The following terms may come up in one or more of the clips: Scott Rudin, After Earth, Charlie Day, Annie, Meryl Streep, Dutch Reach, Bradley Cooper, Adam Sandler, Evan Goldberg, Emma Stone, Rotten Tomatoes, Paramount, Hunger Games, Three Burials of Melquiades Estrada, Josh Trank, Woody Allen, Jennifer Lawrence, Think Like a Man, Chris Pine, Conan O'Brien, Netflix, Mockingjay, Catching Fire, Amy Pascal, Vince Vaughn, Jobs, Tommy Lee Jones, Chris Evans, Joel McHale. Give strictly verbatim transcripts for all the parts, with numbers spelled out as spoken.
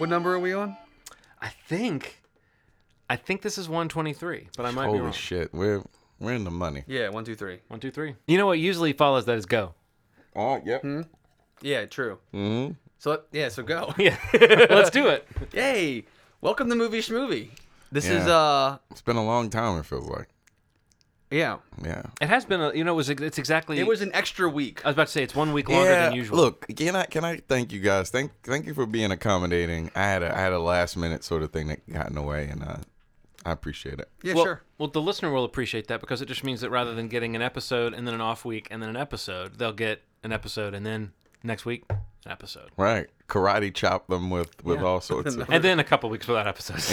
What number are we on? I think, I think this is one twenty-three, but I might Holy be wrong. Holy shit, we're we're in the money. Yeah, one, two, three. One, two, three. You know what usually follows that is go. Oh, yep. Mm-hmm. Yeah, true. Mm-hmm. So yeah, so go. Yeah, let's do it. Yay! Welcome to Movie Schmovie. This yeah. is uh. It's been a long time. It feels like. Yeah. Yeah. It has been a. You know, it was. It's exactly. It was an extra week. I was about to say it's one week longer yeah, than usual. Look, can I can I thank you guys? Thank thank you for being accommodating. I had a I had a last minute sort of thing that got in the way, and I I appreciate it. Yeah, well, sure. Well, the listener will appreciate that because it just means that rather than getting an episode and then an off week and then an episode, they'll get an episode and then next week an episode. Right. Karate chop them with with yeah. all sorts of. And then a couple weeks without episodes.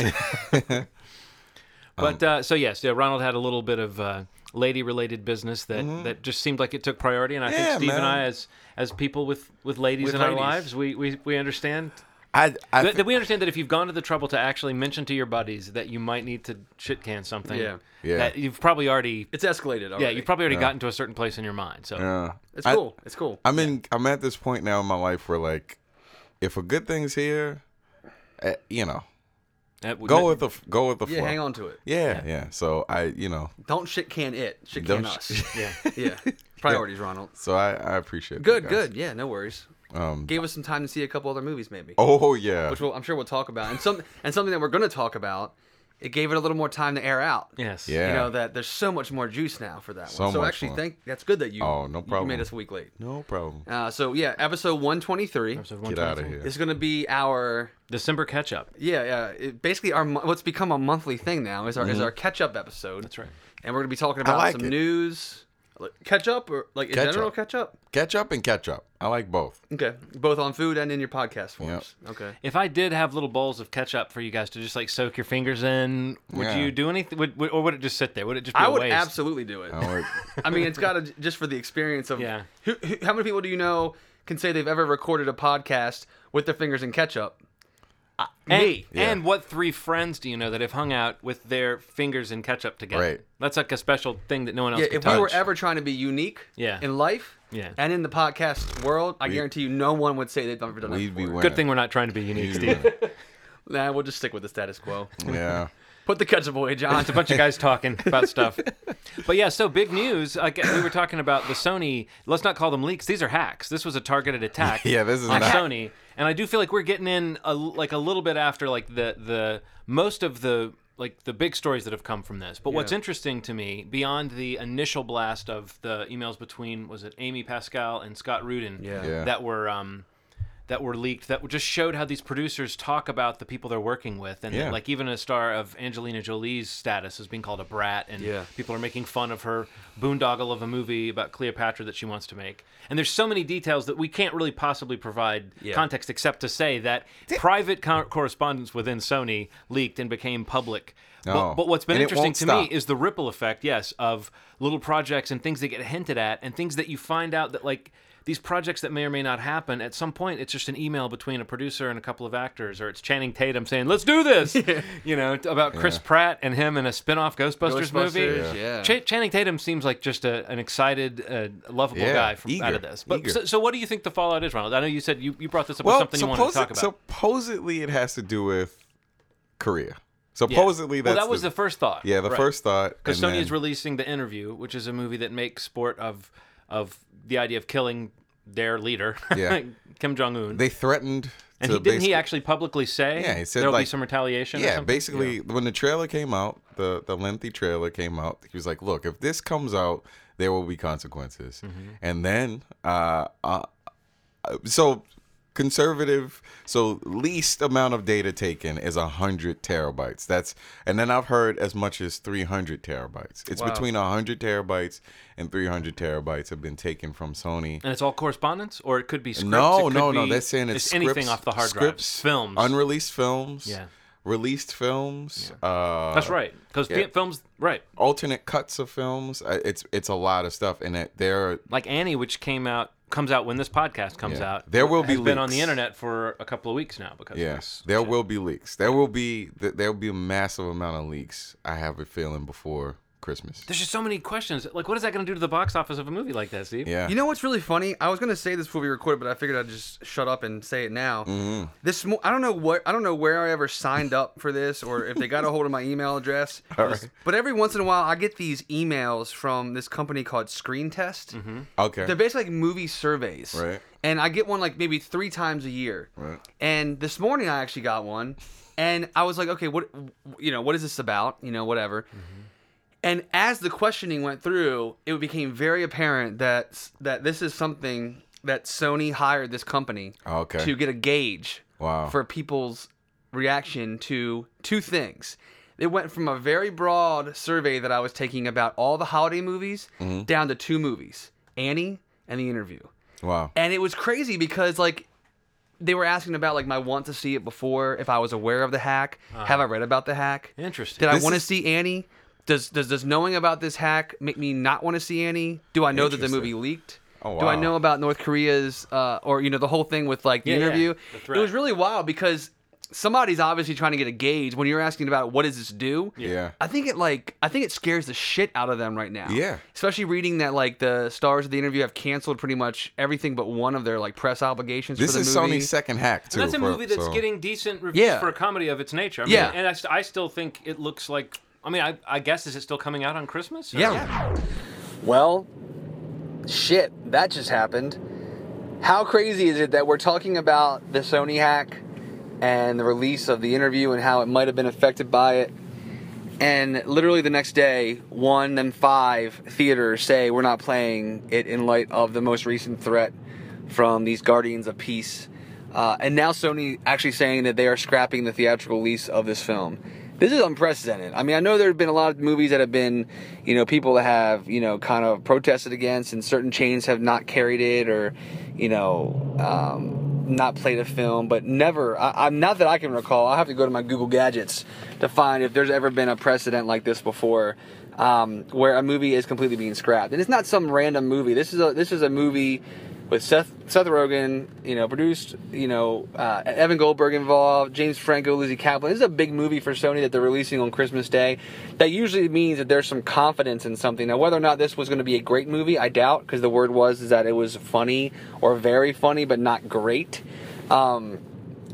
But uh, so yes, yeah, Ronald had a little bit of uh, lady-related business that, mm-hmm. that just seemed like it took priority, and I yeah, think Steve man. and I, as as people with, with ladies with in ladies. our lives, we we, we understand I, I that, th- that we understand that if you've gone to the trouble to actually mention to your buddies that you might need to shit can something, yeah, yeah. that you've probably already it's escalated. Already. Yeah, you've probably already yeah. gotten to a certain place in your mind. So yeah. it's cool. I, it's cool. I'm in. I'm at this point now in my life where like, if a good thing's here, uh, you know. That, go with the go with the yeah, flow. Hang on to it. Yeah, yeah, yeah. So I, you know, don't shit can it, shit can us. Sh- yeah, yeah. Priorities, yeah. Ronald. So I, I appreciate. Good, that, good. Yeah, no worries. Um, Gave us some time to see a couple other movies, maybe. Oh yeah. Which we'll, I'm sure we'll talk about, and some and something that we're going to talk about. It gave it a little more time to air out. Yes. Yeah. You know that there's so much more juice now for that so one. So much actually, more. thank that's good that you. Oh no problem. You made us a week late. No problem. Uh, so yeah, episode one twenty-three. Episode one twenty-three. Get out of here. It's going to be our December catch up. Yeah, yeah. It, basically, our what's become a monthly thing now is our mm-hmm. is our catch up episode. That's right. And we're going to be talking about like some it. news. Catch up or like in ketchup. general catch up? Catch up and catch up. I like both. Okay. Both on food and in your podcast forms. Yep. Okay. If I did have little bowls of ketchup for you guys to just like soak your fingers in, would yeah. you do anything? Would, would, or would it just sit there? Would it just be I a would waste? absolutely do it. I, would... I mean, it's got to just for the experience of yeah. who, who, how many people do you know can say they've ever recorded a podcast with their fingers in ketchup? Uh, and, yeah. and what three friends do you know that have hung out with their fingers in ketchup together? Right. That's like a special thing that no one else yeah, can if touch. If we were ever trying to be unique yeah. in life yeah. and in the podcast world, I we, guarantee you no one would say they've never done that before. Good thing we're not trying to be unique, Steve. Nah, we'll just stick with the status quo. Yeah. Put the ketchup away, John. It's a bunch of guys talking about stuff. But yeah, so big news. Like we were talking about the Sony, let's not call them leaks. These are hacks. This was a targeted attack yeah, this is on not... Sony. And I do feel like we're getting in a, like a little bit after like the, the most of the like the big stories that have come from this. But yeah. what's interesting to me, beyond the initial blast of the emails between, was it Amy Pascal and Scott Rudin yeah. Yeah. that were... Um, that were leaked that just showed how these producers talk about the people they're working with. And yeah. that, like even a star of Angelina Jolie's status is being called a brat and yeah. people are making fun of her boondoggle of a movie about Cleopatra that she wants to make. And there's so many details that we can't really possibly provide yeah. context except to say that Did- private co- correspondence within Sony leaked and became public. No. But, but what's been and interesting to stop. me is the ripple effect, yes, of little projects and things that get hinted at and things that you find out that like... These projects that may or may not happen, at some point, it's just an email between a producer and a couple of actors, or it's Channing Tatum saying, let's do this, yeah. you know, about Chris yeah. Pratt and him in a spin-off Ghostbusters, Ghostbusters movie. Yeah. Ch- Channing Tatum seems like just a, an excited, uh, lovable yeah. guy from Eager. out of this. But so, so what do you think the fallout is, Ronald? I know you said you, you brought this up well, as something you wanted to talk about. Supposedly it has to do with Korea. Supposedly, yeah. that's well, that was the, the first thought. Yeah, the right. first thought. Because Sony then... is releasing The Interview, which is a movie that makes sport of... of the idea of killing their leader, yeah. Kim Jong-un. They threatened... And he, didn't he actually publicly say yeah, he said there'll like, be some retaliation yeah, or something? Basically, yeah, basically, when the trailer came out, the, the lengthy trailer came out, he was like, look, if this comes out, there will be consequences. Mm-hmm. And then, uh, uh, so conservative, so least amount of data taken is one hundred terabytes. That's And then I've heard as much as three hundred terabytes. It's wow. between one hundred terabytes... and three hundred terabytes have been taken from Sony. And it's all correspondence? Or it could be scripts? No, could no, no. They're saying it's scripts, anything off the hard scripts, drives. Films. Unreleased films. Yeah. Released films. Yeah. Uh, That's right. Because yeah. films, right. alternate cuts of films. It's it's a lot of stuff. And it, they're... Like Annie, which came out, comes out when this podcast comes yeah. out. There will be leaks. Has been on the internet for a couple of weeks now. Because Yes. There shit. will be leaks. There will be, there will be a massive amount of leaks, I have a feeling, before... Christmas. There's just so many questions. Like, what is that going to do to the box office of a movie like that, Steve? Yeah. You know what's really funny? I was going to say this before we recorded, but I figured I'd just shut up and say it now. Mm-hmm. This I don't know what I don't know where I ever signed up for this or if they got a hold of my email address. All right. But every once in a while, I get these emails from this company called Screen Test. Mm-hmm. Okay. They're basically like movie surveys. Right. And I get one like maybe three times a year. Right. And this morning I actually got one, and I was like, okay, what you know, what is this about? You know, whatever. Mm-hmm. And as the questioning went through, it became very apparent that that this is something that Sony hired this company okay. to get a gauge wow. for people's reaction to two things. It went from a very broad survey that I was taking about all the holiday movies mm-hmm. down to two movies, Annie and The Interview. Wow. And it was crazy because, like, they were asking about, like, my want to see it before, if I was aware of the hack, uh, have I read about the hack? Interesting. Did this I want to is... see Annie? Does, does does knowing about this hack make me not want to see Annie? Do I know that the movie leaked? Oh, wow. Do I know about North Korea's, uh, or, you know, the whole thing with, like, the yeah, interview? Yeah, the it was really wild because somebody's obviously trying to get a gauge when you're asking about what does this do. Yeah. I think it, like, I think it scares the shit out of them right now. Yeah. Especially reading that, like, the stars of The Interview have canceled pretty much everything but one of their, like, press obligations this for the movie. This is Sony's second hack, too. And that's a for, movie that's so. getting decent reviews yeah. for a comedy of its nature. I mean, yeah. And I, I still think it looks like... I mean, I, I guess, is it still coming out on Christmas? Yeah. yeah. Well, shit, that just happened. How crazy is it that we're talking about the Sony hack and the release of The Interview and how it might have been affected by it? And literally the next day, one and five theaters say we're not playing it in light of the most recent threat from these Guardians of Peace. Uh, and now Sony actually saying that they are scrapping the theatrical release of this film. This is unprecedented. I mean, I know there have been a lot of movies that have been, you know, people that have, you know, kind of protested against, and certain chains have not carried it or, you know, um, not played a film. But never, I, I'm not that I can recall. I'll have to go to my Google Gadgets to find if there's ever been a precedent like this before, um, where a movie is completely being scrapped. And it's not some random movie. This is a this is a movie with Seth Seth Rogen, you know, produced, you know, uh, Evan Goldberg involved, James Franco, Lizzie Kaplan. This is a big movie for Sony that they're releasing on Christmas Day. That usually means that there's some confidence in something. Now, whether or not this was going to be a great movie, I doubt, because the word was is that it was funny or very funny, but not great. Um,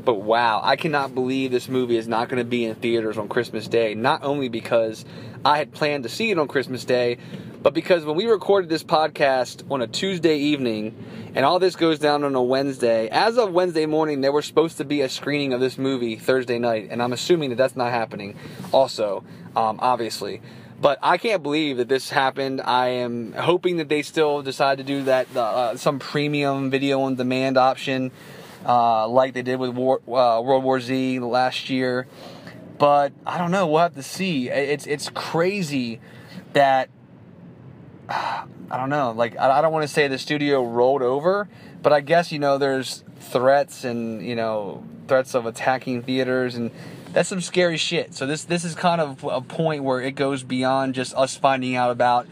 but wow, I cannot believe this movie is not going to be in theaters on Christmas Day. Not only because I had planned to see it on Christmas Day, but because when we recorded this podcast on a Tuesday evening, and all this goes down on a Wednesday, as of Wednesday morning, there was supposed to be a screening of this movie Thursday night, and I'm assuming that that's not happening also, um, obviously. But I can't believe that this happened. I am hoping that they still decide to do that, uh, some premium video on demand option, uh, like they did with War, uh, World War Z last year. But I don't know. We'll have to see. It's, it's crazy that... I don't know, like, I don't want to say the studio rolled over, but I guess, you know, there's threats and, you know, threats of attacking theaters, and that's some scary shit. So this this is kind of a point where it goes beyond just us finding out about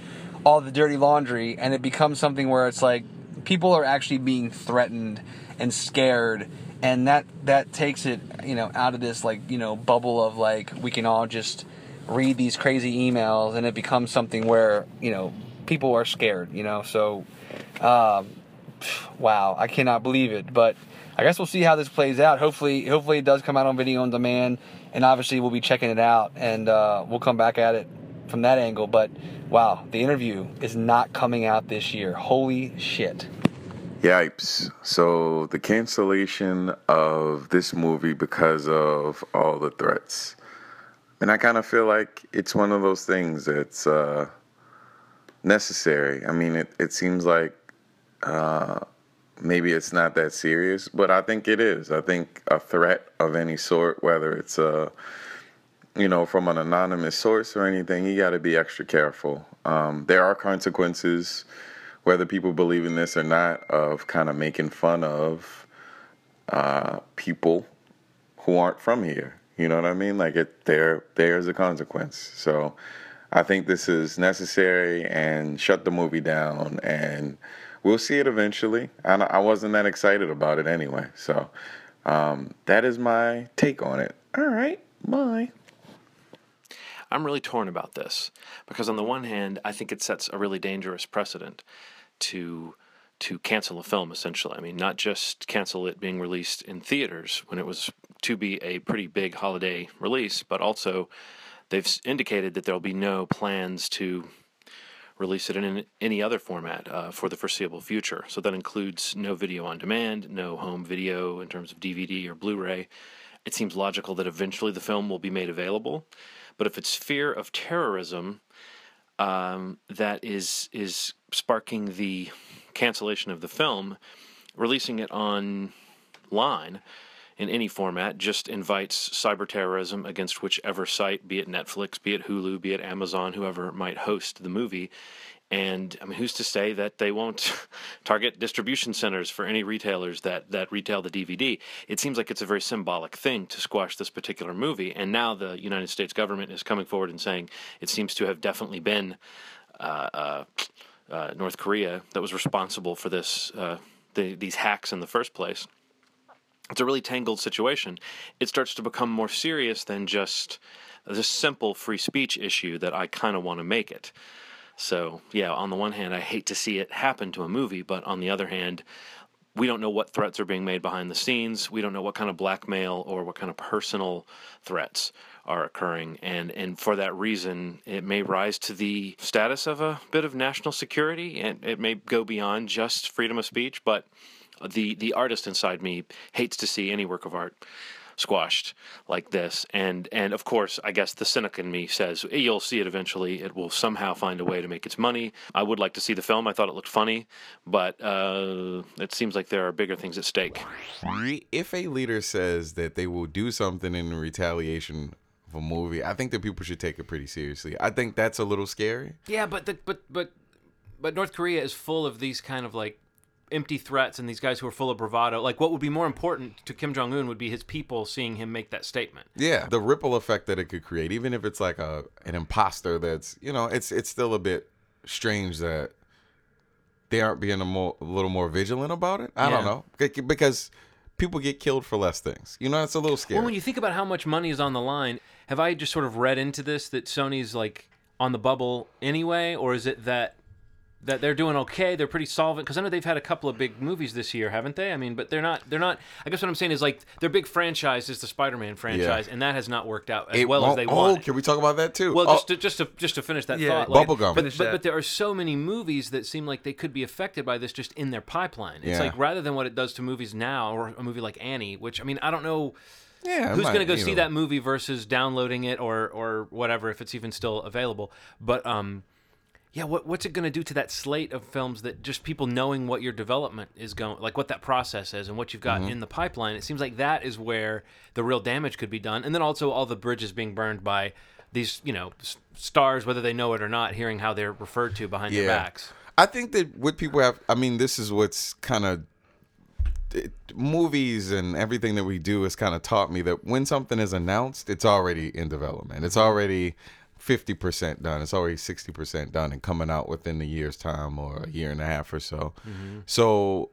all the dirty laundry, and it becomes something where it's like people are actually being threatened and scared, and that, that takes it, you know, out of this, like, you know, bubble of, like, we can all just read these crazy emails, and it becomes something where, you know, people are scared, you know, so, um, wow, I cannot believe it, but I guess we'll see how this plays out. Hopefully, hopefully it does come out on video on demand, and obviously we'll be checking it out, and uh, we'll come back at it from that angle, but wow, The Interview is not coming out this year. Holy shit. Yipes. So the cancellation of this movie because of all the threats, and I kind of feel like it's one of those things that's, uh, necessary. I mean, it, it seems like uh, maybe it's not that serious, but I think it is. I think a threat of any sort, whether it's uh, you know, from an anonymous source or anything, you got to be extra careful. Um, there are consequences, whether people believe in this or not, of kind of making fun of uh, people who aren't from here. You know what I mean? Like it, there, there's a consequence. So. I think this is necessary and shut the movie down, and we'll see it eventually. I, I wasn't that excited about it anyway, so um, that is my take on it. All right, bye. I'm really torn about this because on the one hand, I think it sets a really dangerous precedent to to cancel a film, essentially. I mean, not just cancel it being released in theaters when it was to be a pretty big holiday release, but also they've indicated that there'll be no plans to release it in any other format uh, for the foreseeable future. So that includes no video on demand, no home video in terms of D V D or Blu-ray. It seems logical that eventually the film will be made available, but if it's fear of terrorism um, that is is sparking the cancellation of the film, releasing it online in any format just invites cyber terrorism against whichever site, be it Netflix, be it Hulu, be it Amazon, whoever might host the movie. And I mean, who's to say that they won't target distribution centers for any retailers that, that retail the D V D? It seems like it's a very symbolic thing to squash this particular movie. And now the United States government is coming forward and saying it seems to have definitely been uh, uh, uh, North Korea that was responsible for this uh, the, these hacks in the first place. It's a really tangled situation. It starts to become more serious than just this simple free speech issue that I kind of want to make it. So, yeah, on the one hand, I hate to see it happen to a movie, but on the other hand, we don't know what threats are being made behind the scenes. We don't know what kind of blackmail or what kind of personal threats are occurring. And, and for that reason, it may rise to the status of a bit of national security, and it may go beyond just freedom of speech, but The the artist inside me hates to see any work of art squashed like this. And, and of course, I guess the cynic in me says, you'll see it eventually. It will somehow find a way to make its money. I would like to see the film. I thought it looked funny, but uh, it seems like there are bigger things at stake. If a leader says that they will do something in retaliation of a movie, I think that people should take it pretty seriously. I think that's a little scary. Yeah, but the, but but but North Korea is full of these kind of like empty threats and these guys who are full of bravado. Like, what would be more important to Kim Jong-un would be his people seeing him make that statement. Yeah, the ripple effect that it could create, even if it's like a an imposter that's, you know, it's it's still a bit strange that they aren't being a, more, a little more vigilant about it. I yeah. don't know. Because people get killed for less things. You know, it's a little scary. Well, when you think about how much money is on the line, have I just sort of read into this that Sony's, like, on the bubble anyway? Or is it that That they're doing okay, they're pretty solvent? Because I know they've had a couple of big movies this year, haven't they? I mean, but they're not, they're not, I guess what I'm saying is, like, their big franchise is the Spider-Man franchise, yeah. and that has not worked out as it, well as they oh, wanted. Oh, can we talk about that too? Well, oh. just, to, just, to, just to finish that yeah, thought. Like, bubblegum. But, but, but there are so many movies that seem like they could be affected by this just in their pipeline. It's yeah. like, rather than what it does to movies now, or a movie like Annie, which, I mean, I don't know... Yeah, who's going to go see know. that movie versus downloading it or, or whatever, if it's even still available. But, um... Yeah, what what's it going to do to that slate of films that just people knowing what your development is going, like what that process is and what you've got mm-hmm. in the pipeline? It seems like that is where the real damage could be done. And then also all the bridges being burned by these, you know, stars, whether they know it or not, hearing how they're referred to behind yeah. their backs. I think that what people have, I mean, this is what's kind of, movies and everything that we do has kind of taught me that when something is announced, it's already in development. It's already fifty percent done. It's already sixty percent done and coming out within a year's time or a year and a half or so. Mm-hmm. So,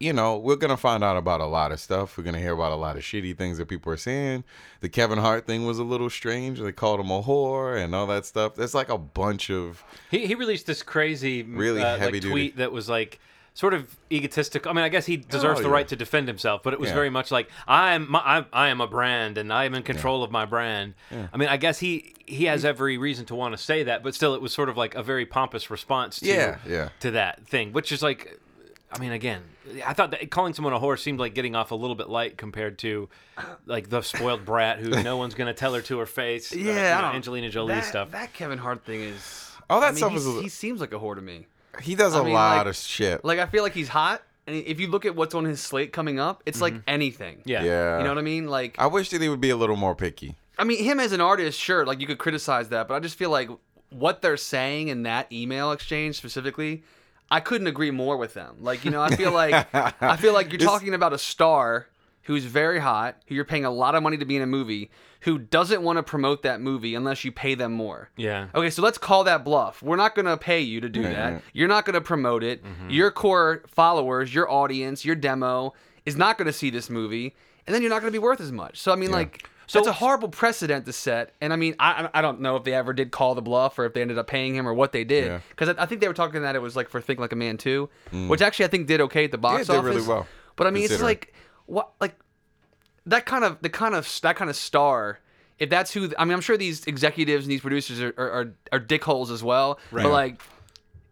you know, we're going to find out about a lot of stuff. We're going to hear about a lot of shitty things that people are saying. The Kevin Hart thing was a little strange. They called him a whore and all that stuff. There's like a bunch of... He he released this crazy really uh, heavy like tweet that was like... sort of egotistical. I mean, I guess he deserves oh, yeah. the right to defend himself, but it was yeah. very much like, I'm my, I, I am a brand, and I am in control yeah. of my brand. Yeah. I mean, I guess he, he has every reason to want to say that, but still, it was sort of like a very pompous response to, yeah, yeah. to that thing, which is like, I mean, again, I thought that calling someone a whore seemed like getting off a little bit light compared to, like, the spoiled brat who no one's going to tell her to her face, yeah, uh, you know, Angelina Jolie that, stuff. That Kevin Hart thing is... Oh, that I mean, stuff is... He seems like a whore to me. He does a I mean, lot like, of shit. Like, I feel like he's hot, and if you look at what's on his slate coming up, it's mm-hmm. like anything. Yeah. yeah. You know what I mean? Like, I wish that he would be a little more picky. I mean, him as an artist, sure, like, you could criticize that, but I just feel like what they're saying in that email exchange specifically, I couldn't agree more with them. Like, you know, I feel like I feel like you're it's... talking about a star who's very hot, who you're paying a lot of money to be in a movie, who doesn't want to promote that movie unless you pay them more. Yeah. Okay, so let's call that bluff. We're not going to pay you to do mm-hmm. that. You're not going to promote it. Mm-hmm. Your core followers, your audience, your demo is not going to see this movie, and then you're not going to be worth as much. So, I mean, yeah. like... So it's a horrible precedent to set. And I mean, I I don't know if they ever did call the bluff or if they ended up paying him or what they did. Because yeah. I, I think they were talking that it was like for Think Like a Man two, mm. which actually I think did okay at the box yeah, it office. It did really well. But I mean, it's like what like that kind of the kind of that kind of star. If that's who I mean, I'm sure these executives and these producers are are, are, are dickholes as well. Right. But like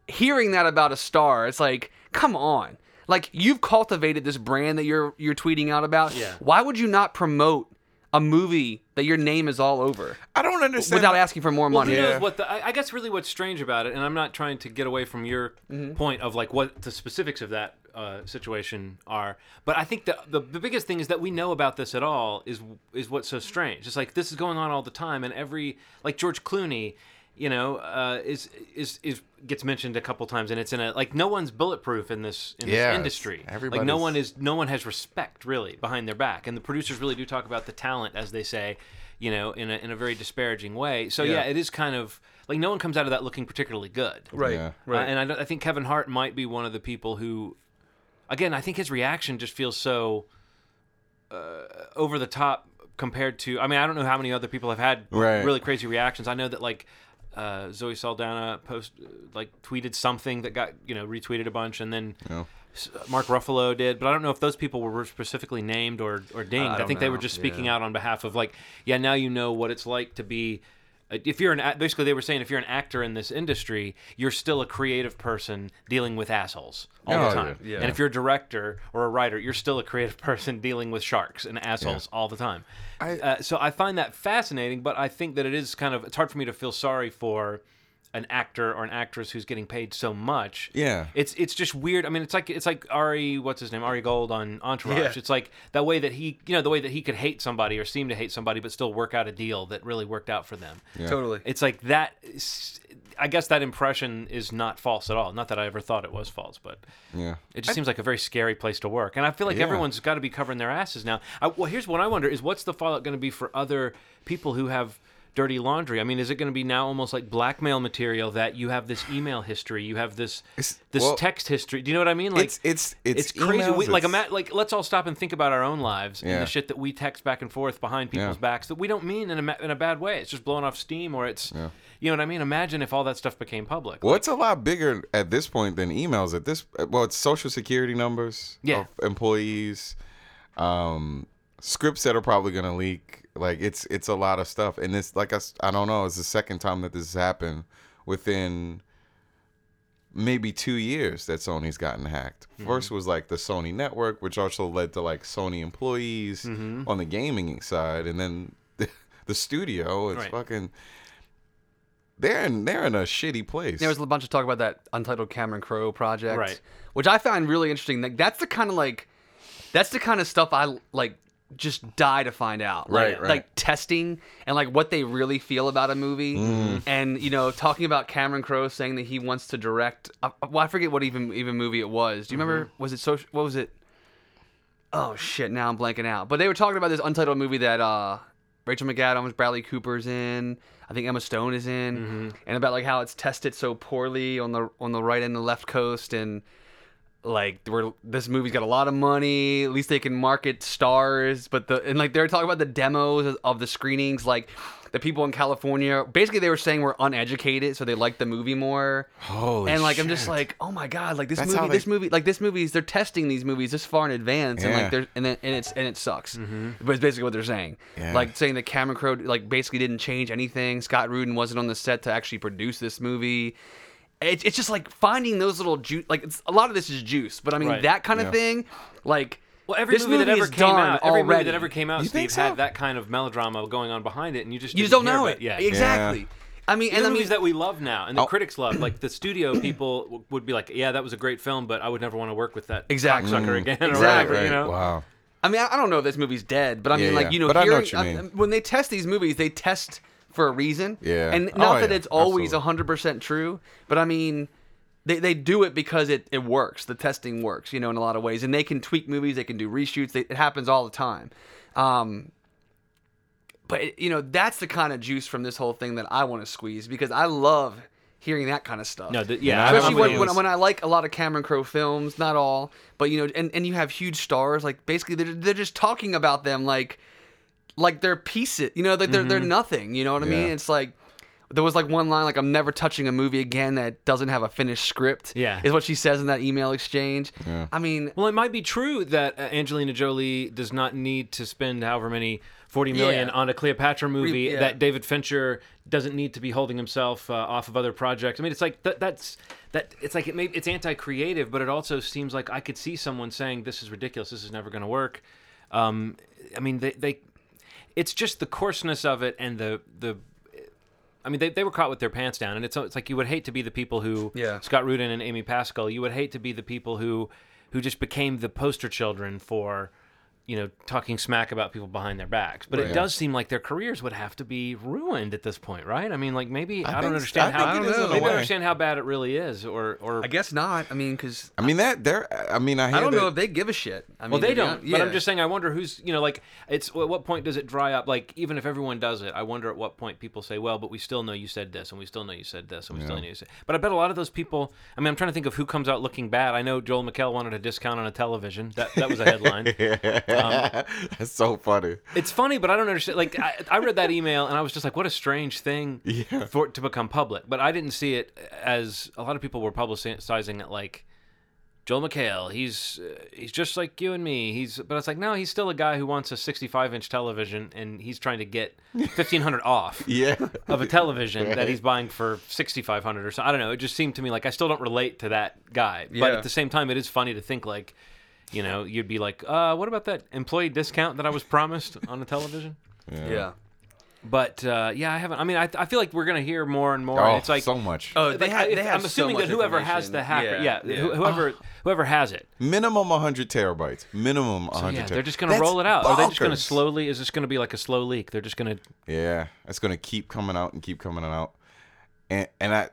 hearing that about a star, it's like come on. Like you've cultivated this brand that you're you're tweeting out about. Yeah. Why would you not promote a movie that your name is all over? I don't understand without asking for more money. Well, who knows what the, I guess really what's strange about it, and I'm not trying to get away from your mm-hmm. point of like what the specifics of that uh, situation are, but I think the, the the biggest thing is that we know about this at all is is what's so strange. It's like this is going on all the time, and every like George Clooney. You know, uh, is is is gets mentioned a couple times, and it's in a like no one's bulletproof in this in yeah, this industry. Like no one is, no one has respect really behind their back, and the producers really do talk about the talent, as they say, you know, in a in a very disparaging way. So yeah, yeah it is kind of like no one comes out of that looking particularly good, right? Yeah. Right. Uh, and I, I think Kevin Hart might be one of the people who, again, I think his reaction just feels so uh, over the top compared to. I mean, I don't know how many other people have had right. really crazy reactions. I know that like. Uh, Zoe Saldana post like tweeted something that got you know retweeted a bunch, and then yeah. Mark Ruffalo did, but I don't know if those people were specifically named or or dinged. I, I think know. they were just speaking yeah. out on behalf of like, yeah, now you know what it's like to be. If you're an basically they were saying if you're an actor in this industry, you're still a creative person dealing with assholes all oh, the time. Yeah. And if you're a director or a writer, you're still a creative person dealing with sharks and assholes yeah. all the time. I, uh, so I find that fascinating, but I think that it is kind of it's hard for me to feel sorry for an actor or an actress who's getting paid so much. Yeah. It's it's just weird. I mean, it's like it's like Ari, what's his name? Ari Gold on Entourage. Yeah. It's like that way that he, you know, the way that he could hate somebody or seem to hate somebody but still work out a deal that really worked out for them. Yeah. Totally. It's like that I guess that impression is not false at all. Not that I ever thought it was false, but yeah. It just I, seems like a very scary place to work. And I feel like yeah. everyone's got to be covering their asses now. I, well, here's what I wonder is what's the fallout going to be for other people who have dirty laundry. I mean, is it going to be now almost like blackmail material that you have this email history, you have this it's, this well, text history? Do you know what I mean? Like it's it's it's, it's crazy. Emails, we, like it's... like let's all stop and think about our own lives yeah. and the shit that we text back and forth behind people's yeah. backs that we don't mean in a in a bad way. It's just blowing off steam, or it's yeah. you know what I mean. Imagine if all that stuff became public. Well, like, it's a lot bigger at this point than emails. At this, well, it's social security numbers yeah. of employees, um, scripts that are probably going to leak. Like, it's it's a lot of stuff. And it's, like, I, I don't know, it's the second time that this has happened within maybe two years that Sony's gotten hacked. Mm-hmm. First was, like, the Sony network, which also led to, like, Sony employees mm-hmm. on the gaming side. And then the, the studio, it's right. fucking... They're in, they're in a shitty place. There was a bunch of talk about that untitled Cameron Crowe project. Right. Which I found really interesting. Like, that's the kind of, like... That's the kind of stuff I, like... just die to find out right, like, right like testing and like what they really feel about a movie mm. and you know talking about Cameron Crowe saying that he wants to direct uh, well I forget what even even movie it was. Do you mm-hmm. remember was it social what was it oh shit now I'm blanking out, but they were talking about this untitled movie that uh Rachel McAdams, Bradley Cooper's in, I think Emma Stone is in mm-hmm. and about like how it's tested so poorly on the on the right and the left coast, and like we're, this movie's got a lot of money. At least they can market stars, but the and like they're talking about the demos of the screenings. Like the people in California, basically they were saying we're uneducated, so they liked the movie more. Holy and like shit. I'm just like, oh my god, like this That's movie, they... this movie, like this movie's. They're testing these movies this far in advance, yeah. and like they're and then, and it's and it sucks. Mm-hmm. But it's basically what they're saying, yeah. like saying that Cameron Crowe like basically didn't change anything. Scott Rudin wasn't on the set to actually produce this movie. It's just like finding those little juice. Like it's, a lot of this is juice, but I mean right. that kind of yeah. thing. Like well, every movie, movie that ever came out, every already. movie that ever came out, you Steve so? had that kind of melodrama going on behind it, and you just you just don't know it. Yeah, exactly. Yeah. I mean, Even and the movies mean, that we love now, and the oh. critics love, like the studio people would be like, "Yeah, that was a great film, but I would never want to work with that exactly. cocksucker again." Exactly. Right, right. You know? Wow. I mean, I don't know if this movie's dead, but I mean, yeah, like yeah. you know, hearing, I know what you mean. I, when they test these movies, they test. For a reason. Yeah. And not oh, that yeah. it's always Absolutely. one hundred percent true, but I mean, they, they do it because it, it works. The testing works, you know, in a lot of ways. And they can tweak movies, they can do reshoots, they, it happens all the time. Um, but, it, you know, that's the kind of juice from this whole thing that I want to squeeze because I love hearing that kind of stuff. No, the, yeah. Especially when, when, when I like a lot of Cameron Crowe films, not all, but, you know, and, and you have huge stars, like basically they're, they're just talking about them like, like they're pieces, you know, like they're, mm-hmm. they're nothing, you know what I yeah. mean? It's like, there was like one line, like, I'm never touching a movie again that doesn't have a finished script, yeah. is what she says in that email exchange. Yeah. I mean... Well, it might be true that Angelina Jolie does not need to spend however many... forty million yeah. on a Cleopatra movie yeah. that David Fincher doesn't need to be holding himself uh, off of other projects. I mean, it's like th- that's that. It's like it may, it's anti-creative, but it also seems like I could see someone saying, "This is ridiculous. This is never going to work." Um, I mean, they, they, it's just the coarseness of it and the the. I mean, they they were caught with their pants down, and it's it's like you would hate to be the people who yeah. Scott Rudin and Amy Pascal. You would hate to be the people who who just became the poster children for. You know, talking smack about people behind their backs. But right. it does seem like their careers would have to be ruined at this point, right? I mean, like, maybe I, I don't understand I how I don't know, maybe I understand how bad it really is, or, or I guess not. I mean, because I mean that they're I mean I, I don't that... know if they give a shit. I mean, well, they, they don't. don't yeah. But I'm just saying, I wonder who's you know, like, it's at what point does it dry up? Like, even if everyone does it, I wonder at what point people say, well, but we still know you said this, and we still know you said this, and we yeah. still know you said. But I bet a lot of those people. I mean, I'm trying to think of who comes out looking bad. I know Joel McHale wanted a discount on a television. That that was a headline. yeah. Um, that's so funny. It's funny, but I don't understand. Like, I, I read that email, and I was just like, what a strange thing yeah. for it to become public. But I didn't see it as a lot of people were publicizing it like, Joel McHale, he's uh, he's just like you and me. He's But it's like, no, he's still a guy who wants a sixty-five inch television, and he's trying to get fifteen hundred dollars off yeah. of a television right. that he's buying for sixty-five hundred dollars or so. I don't know. It just seemed to me like I still don't relate to that guy. But yeah. at the same time, it is funny to think like, you know, you'd be like, uh, what about that employee discount that I was promised on the television? Yeah. yeah. But, uh, yeah, I haven't. I mean, I I feel like we're going to hear more and more. Oh, and it's like, so much. Oh, they, they, have, they have I'm assuming so much that whoever has the hacker, yeah, yeah, yeah. whoever oh. whoever has it. Minimum one hundred terabytes. Minimum one hundred so, yeah, terabytes. They're just going to roll it out. Bonkers. Are they just going to slowly, is this going to be like a slow leak? They're just going to. Yeah, it's going to keep coming out and keep coming out. And, and I,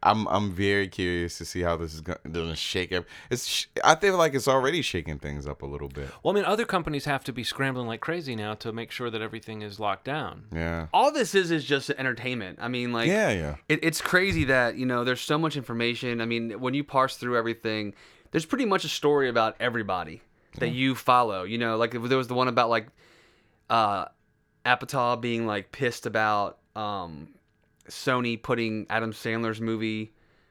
I'm I'm very curious to see how this is going to shake up. It's I feel like it's already shaking things up a little bit. Well, I mean, other companies have to be scrambling like crazy now to make sure that everything is locked down. Yeah. All this is is just entertainment. I mean, like, yeah, yeah. It, it's crazy that, you know, there's so much information. I mean, when you parse through everything, there's pretty much a story about everybody that yeah. you follow. You know, like there was the one about like, uh, Apatow being like pissed about. Um, Sony putting Adam Sandler's movie,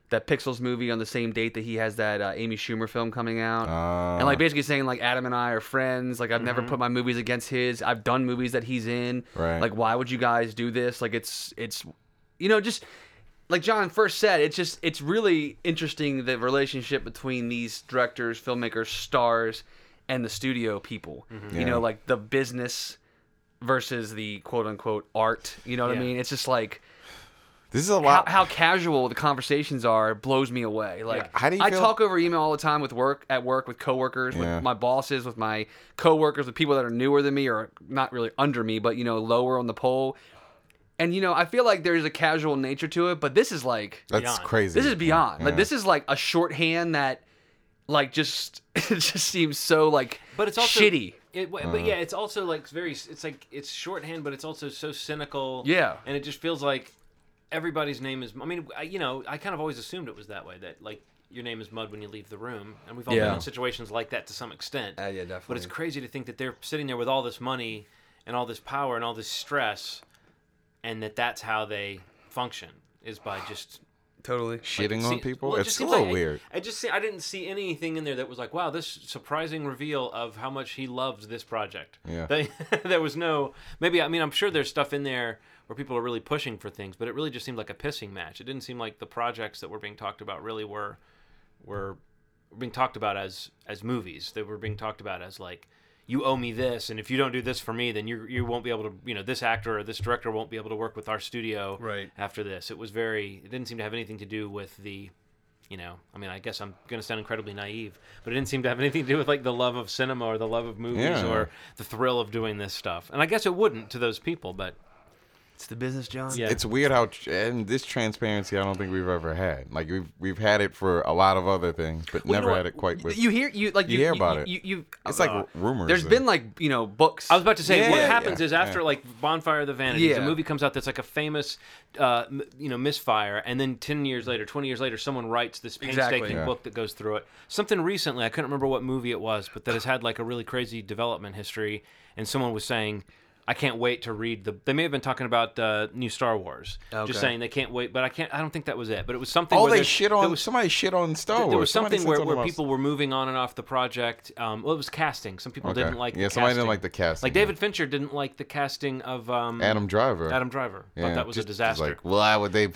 that Pixels movie, on the same date that he has that uh, Amy Schumer film coming out, uh, and like basically saying like Adam and I are friends. Like I've mm-hmm. never put my movies against his. I've done movies that he's in. Right. Like why would you guys do this? Like it's it's, you know, just like John first said, it's just it's really interesting the relationship between these directors, filmmakers, stars, and the studio people. Mm-hmm. You yeah. know, like the business versus the quote unquote art. You know what yeah. I mean? It's just like. This is a lot. How, how casual the conversations are blows me away. Like yeah. how do you I feel? talk over email all the time with work at work with coworkers, yeah. with my bosses, with my coworkers, with people that are newer than me or not really under me, but you know lower on the pole. And you know, I feel like there's a casual nature to it, but this is like that's beyond. crazy. This is beyond. Yeah. Like this is like a shorthand that, like, just it just seems so like but it's also, shitty. It, but yeah, it's also like very. It's like it's shorthand, but it's also so cynical. Yeah, and it just feels like. Everybody's name is... I mean, I, you know, I kind of always assumed it was that way, that, like, your name is mud when you leave the room. And we've all yeah. been in situations like that to some extent. Uh, yeah, definitely. But it's crazy to think that they're sitting there with all this money and all this power and all this stress, and that that's how they function, is by just... Totally. Shitting like, on see, people? Well, it it's so like, weird. I, I just see, I didn't see anything in there that was like, wow, this surprising reveal of how much he loves this project. Yeah. They, there was no... Maybe, I mean, I'm sure there's stuff in there... where people are really pushing for things, but it really just seemed like a pissing match. It didn't seem like the projects that were being talked about really were were being talked about as as movies. They were being talked about as like, you owe me this, and if you don't do this for me, then you you won't be able to, you know, this actor or this director won't be able to work with our studio right. after this. It was very, it didn't seem to have anything to do with the, you know, I mean, I guess I'm going to sound incredibly naive, but it didn't seem to have anything to do with like the love of cinema or the love of movies yeah. or the thrill of doing this stuff. And I guess it wouldn't to those people, but... It's the business, John. Yeah. It's weird how, and this transparency I don't think we've ever had. Like we've we've had it for a lot of other things, but well, never you know had it quite. With, you hear you like you, you hear about you, it. You, you, you, it's uh, like rumors. There's though. been like you know books. I was about to say yeah, what yeah, happens yeah, is after yeah. like Bonfire of the Vanities, yeah. a movie comes out that's like a famous, uh, you know, misfire, and then ten years later, twenty years later, someone writes this painstaking exactly. yeah. book that goes through it. Something recently, I couldn't remember what movie it was, but that has had like a really crazy development history, and someone was saying. I can't wait to read the... They may have been talking about uh, new Star Wars. Okay. Just saying they can't wait, but I can't... I don't think that was it, but it was something... Oh, they shit on... Was, somebody shit on Star Wars. There was something where, where people were moving on and off the project. Um, well, it was casting. Some people okay. didn't like yeah, the casting. Yeah, somebody didn't like the casting. Like David Fincher didn't like the casting of... Um, Adam Driver. Adam Driver. Yeah, thought that was just, a disaster. Like, why would they...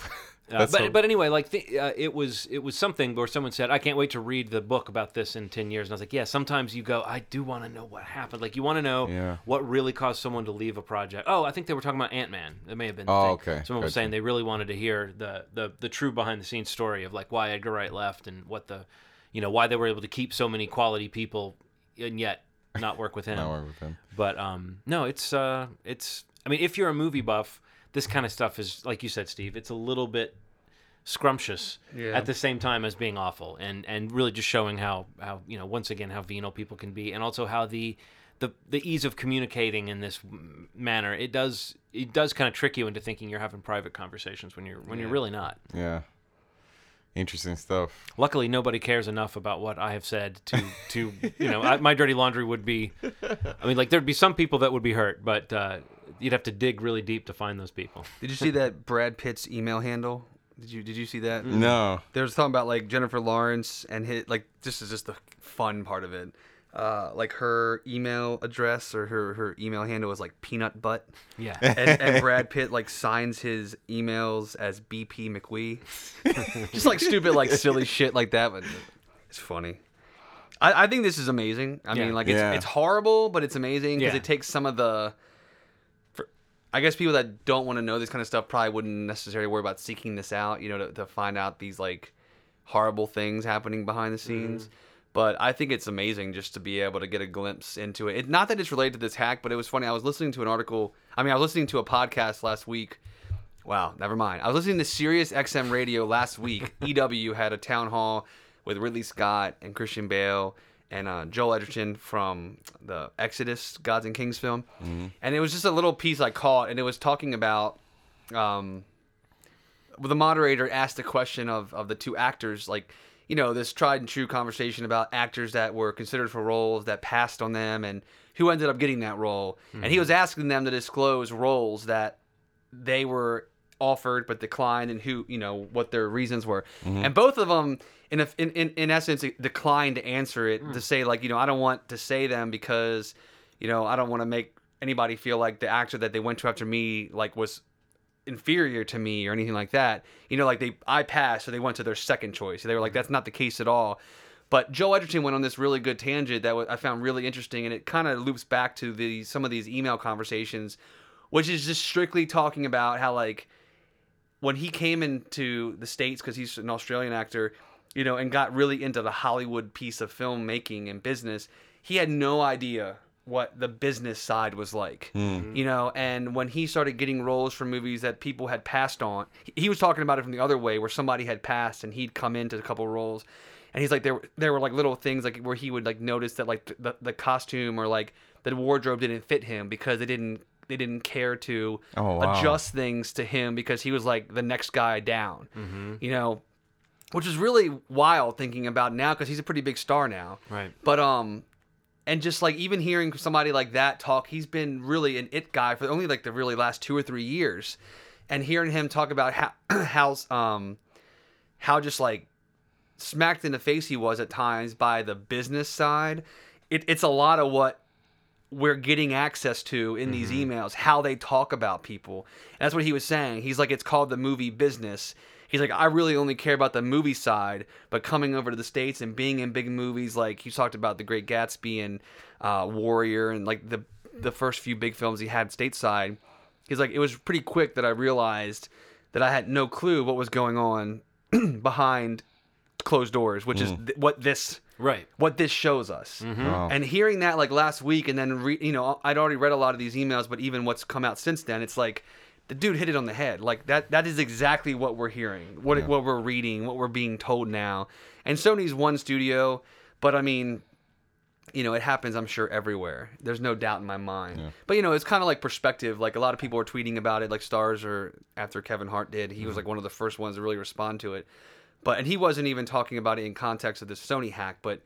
Uh, but so... but anyway, like the, uh, it was it was something where someone said, I can't wait to read the book about this in ten years. And I was like, yeah, sometimes you go, I do want to know what happened. Like you want to know yeah. what really caused someone to leave a project. Oh, I think they were talking about Ant-Man. It may have been. Oh, the thing. Okay. Someone gotcha. was saying they really wanted to hear the, the, the true behind the scenes story of like why Edgar Wright left and what the, you know, why they were able to keep so many quality people and yet not work with him. Not work with him. But um, no, it's uh, it's. I mean, if you're a movie buff, this kind of stuff is, like you said, Steve, it's a little bit scrumptious yeah. at the same time as being awful, and, and really just showing how, how, you know, once again, how venal people can be, and also how the the, the ease of communicating in this manner, it does it does kind of trick you into thinking you're having private conversations when you're when yeah. you're really not. Yeah. Interesting stuff. Luckily, nobody cares enough about what I have said to, to you know, I, my dirty laundry would be, I mean, like, there'd be some people that would be hurt, but... Uh, You'd have to dig really deep to find those people. Did you see that Brad Pitt's email handle? Did you Did you see that? No. There was talking about like Jennifer Lawrence and his like. This is just the fun part of it. Uh, like her email address or her, her email handle was like peanut butt. Yeah. And, and Brad Pitt like signs his emails as B P McWee. Just like stupid like silly shit like that, but it's funny. I, I think this is amazing. I yeah. mean like it's yeah. it's horrible, but it's amazing because yeah. it takes some of the. I guess people that don't want to know this kind of stuff probably wouldn't necessarily worry about seeking this out, you know, to, to find out these, like, horrible things happening behind the scenes. Mm-hmm. But I think it's amazing just to be able to get a glimpse into it. it. Not that it's related to this hack, but it was funny. I was listening to an article. I mean, I was listening to a podcast last week. Wow, never mind. I was listening to Sirius X M radio last week. E W had a town hall with Ridley Scott and Christian Bale and uh, Joel Edgerton from the Exodus: Gods and Kings film. Mm-hmm. And it was just a little piece I caught, and it was talking about... Um, the moderator asked the question of, of the two actors, like, you know, this tried-and-true conversation about actors that were considered for roles that passed on them and who ended up getting that role. Mm-hmm. And he was asking them to disclose roles that they were offered but declined and who, you know, what their reasons were. Mm-hmm. And both of them... In, a, in in in essence, declined to answer it mm. to say like, you know, I don't want to say them because, you know, I don't want to make anybody feel like the actor that they went to after me like was inferior to me or anything like that. You know, like they I passed, so they went to their second choice. So they were like, that's not the case at all. But Joel Edgerton went on this really good tangent that I found really interesting, and it kind of loops back to the some of these email conversations, which is just strictly talking about how like when he came into the States because he's an Australian actor. You know, and got really into the Hollywood piece of filmmaking and business, he had no idea what the business side was like. Mm. You know, and when he started getting roles for movies that people had passed on, he was talking about it from the other way, where somebody had passed and he'd come into a couple roles, and he's like, there, there were like little things like where he would like notice that like the, the costume or like the wardrobe didn't fit him because they didn't they didn't care to oh, wow. adjust things to him because he was like the next guy down. Mm-hmm. You know. Which is really wild thinking about now because he's a pretty big star now. Right. But, um, and just like even hearing somebody like that talk, he's been really an it guy for only like the really last two or three years. And hearing him talk about how, how, um, how just like smacked in the face he was at times by the business side, it, it's a lot of what we're getting access to in these mm-hmm. emails, how they talk about people. And that's what he was saying. He's like, it's called the movie business. He's like, I really only care about the movie side, but coming over to the States and being in big movies, like you talked about The Great Gatsby and uh, Warrior and like the the first few big films he had stateside, he's like, it was pretty quick that I realized that I had no clue what was going on behind closed doors, which mm. is th- what this right what this shows us. Mm-hmm. Wow. And hearing that like last week and then, re- you know, I'd already read a lot of these emails, but even what's come out since then, it's like, the dude hit it on the head. Like that that is exactly what we're hearing, what yeah. what we're reading, what we're being told now. And Sony's one studio, but I mean, you know, it happens, I'm sure, everywhere. There's no doubt in my mind. Yeah. But you know, it's kind of like perspective. Like a lot of people are tweeting about it, like Stars or after Kevin Hart did, he mm-hmm. was like one of the first ones to really respond to it. But and he wasn't even talking about it in context of this Sony hack, but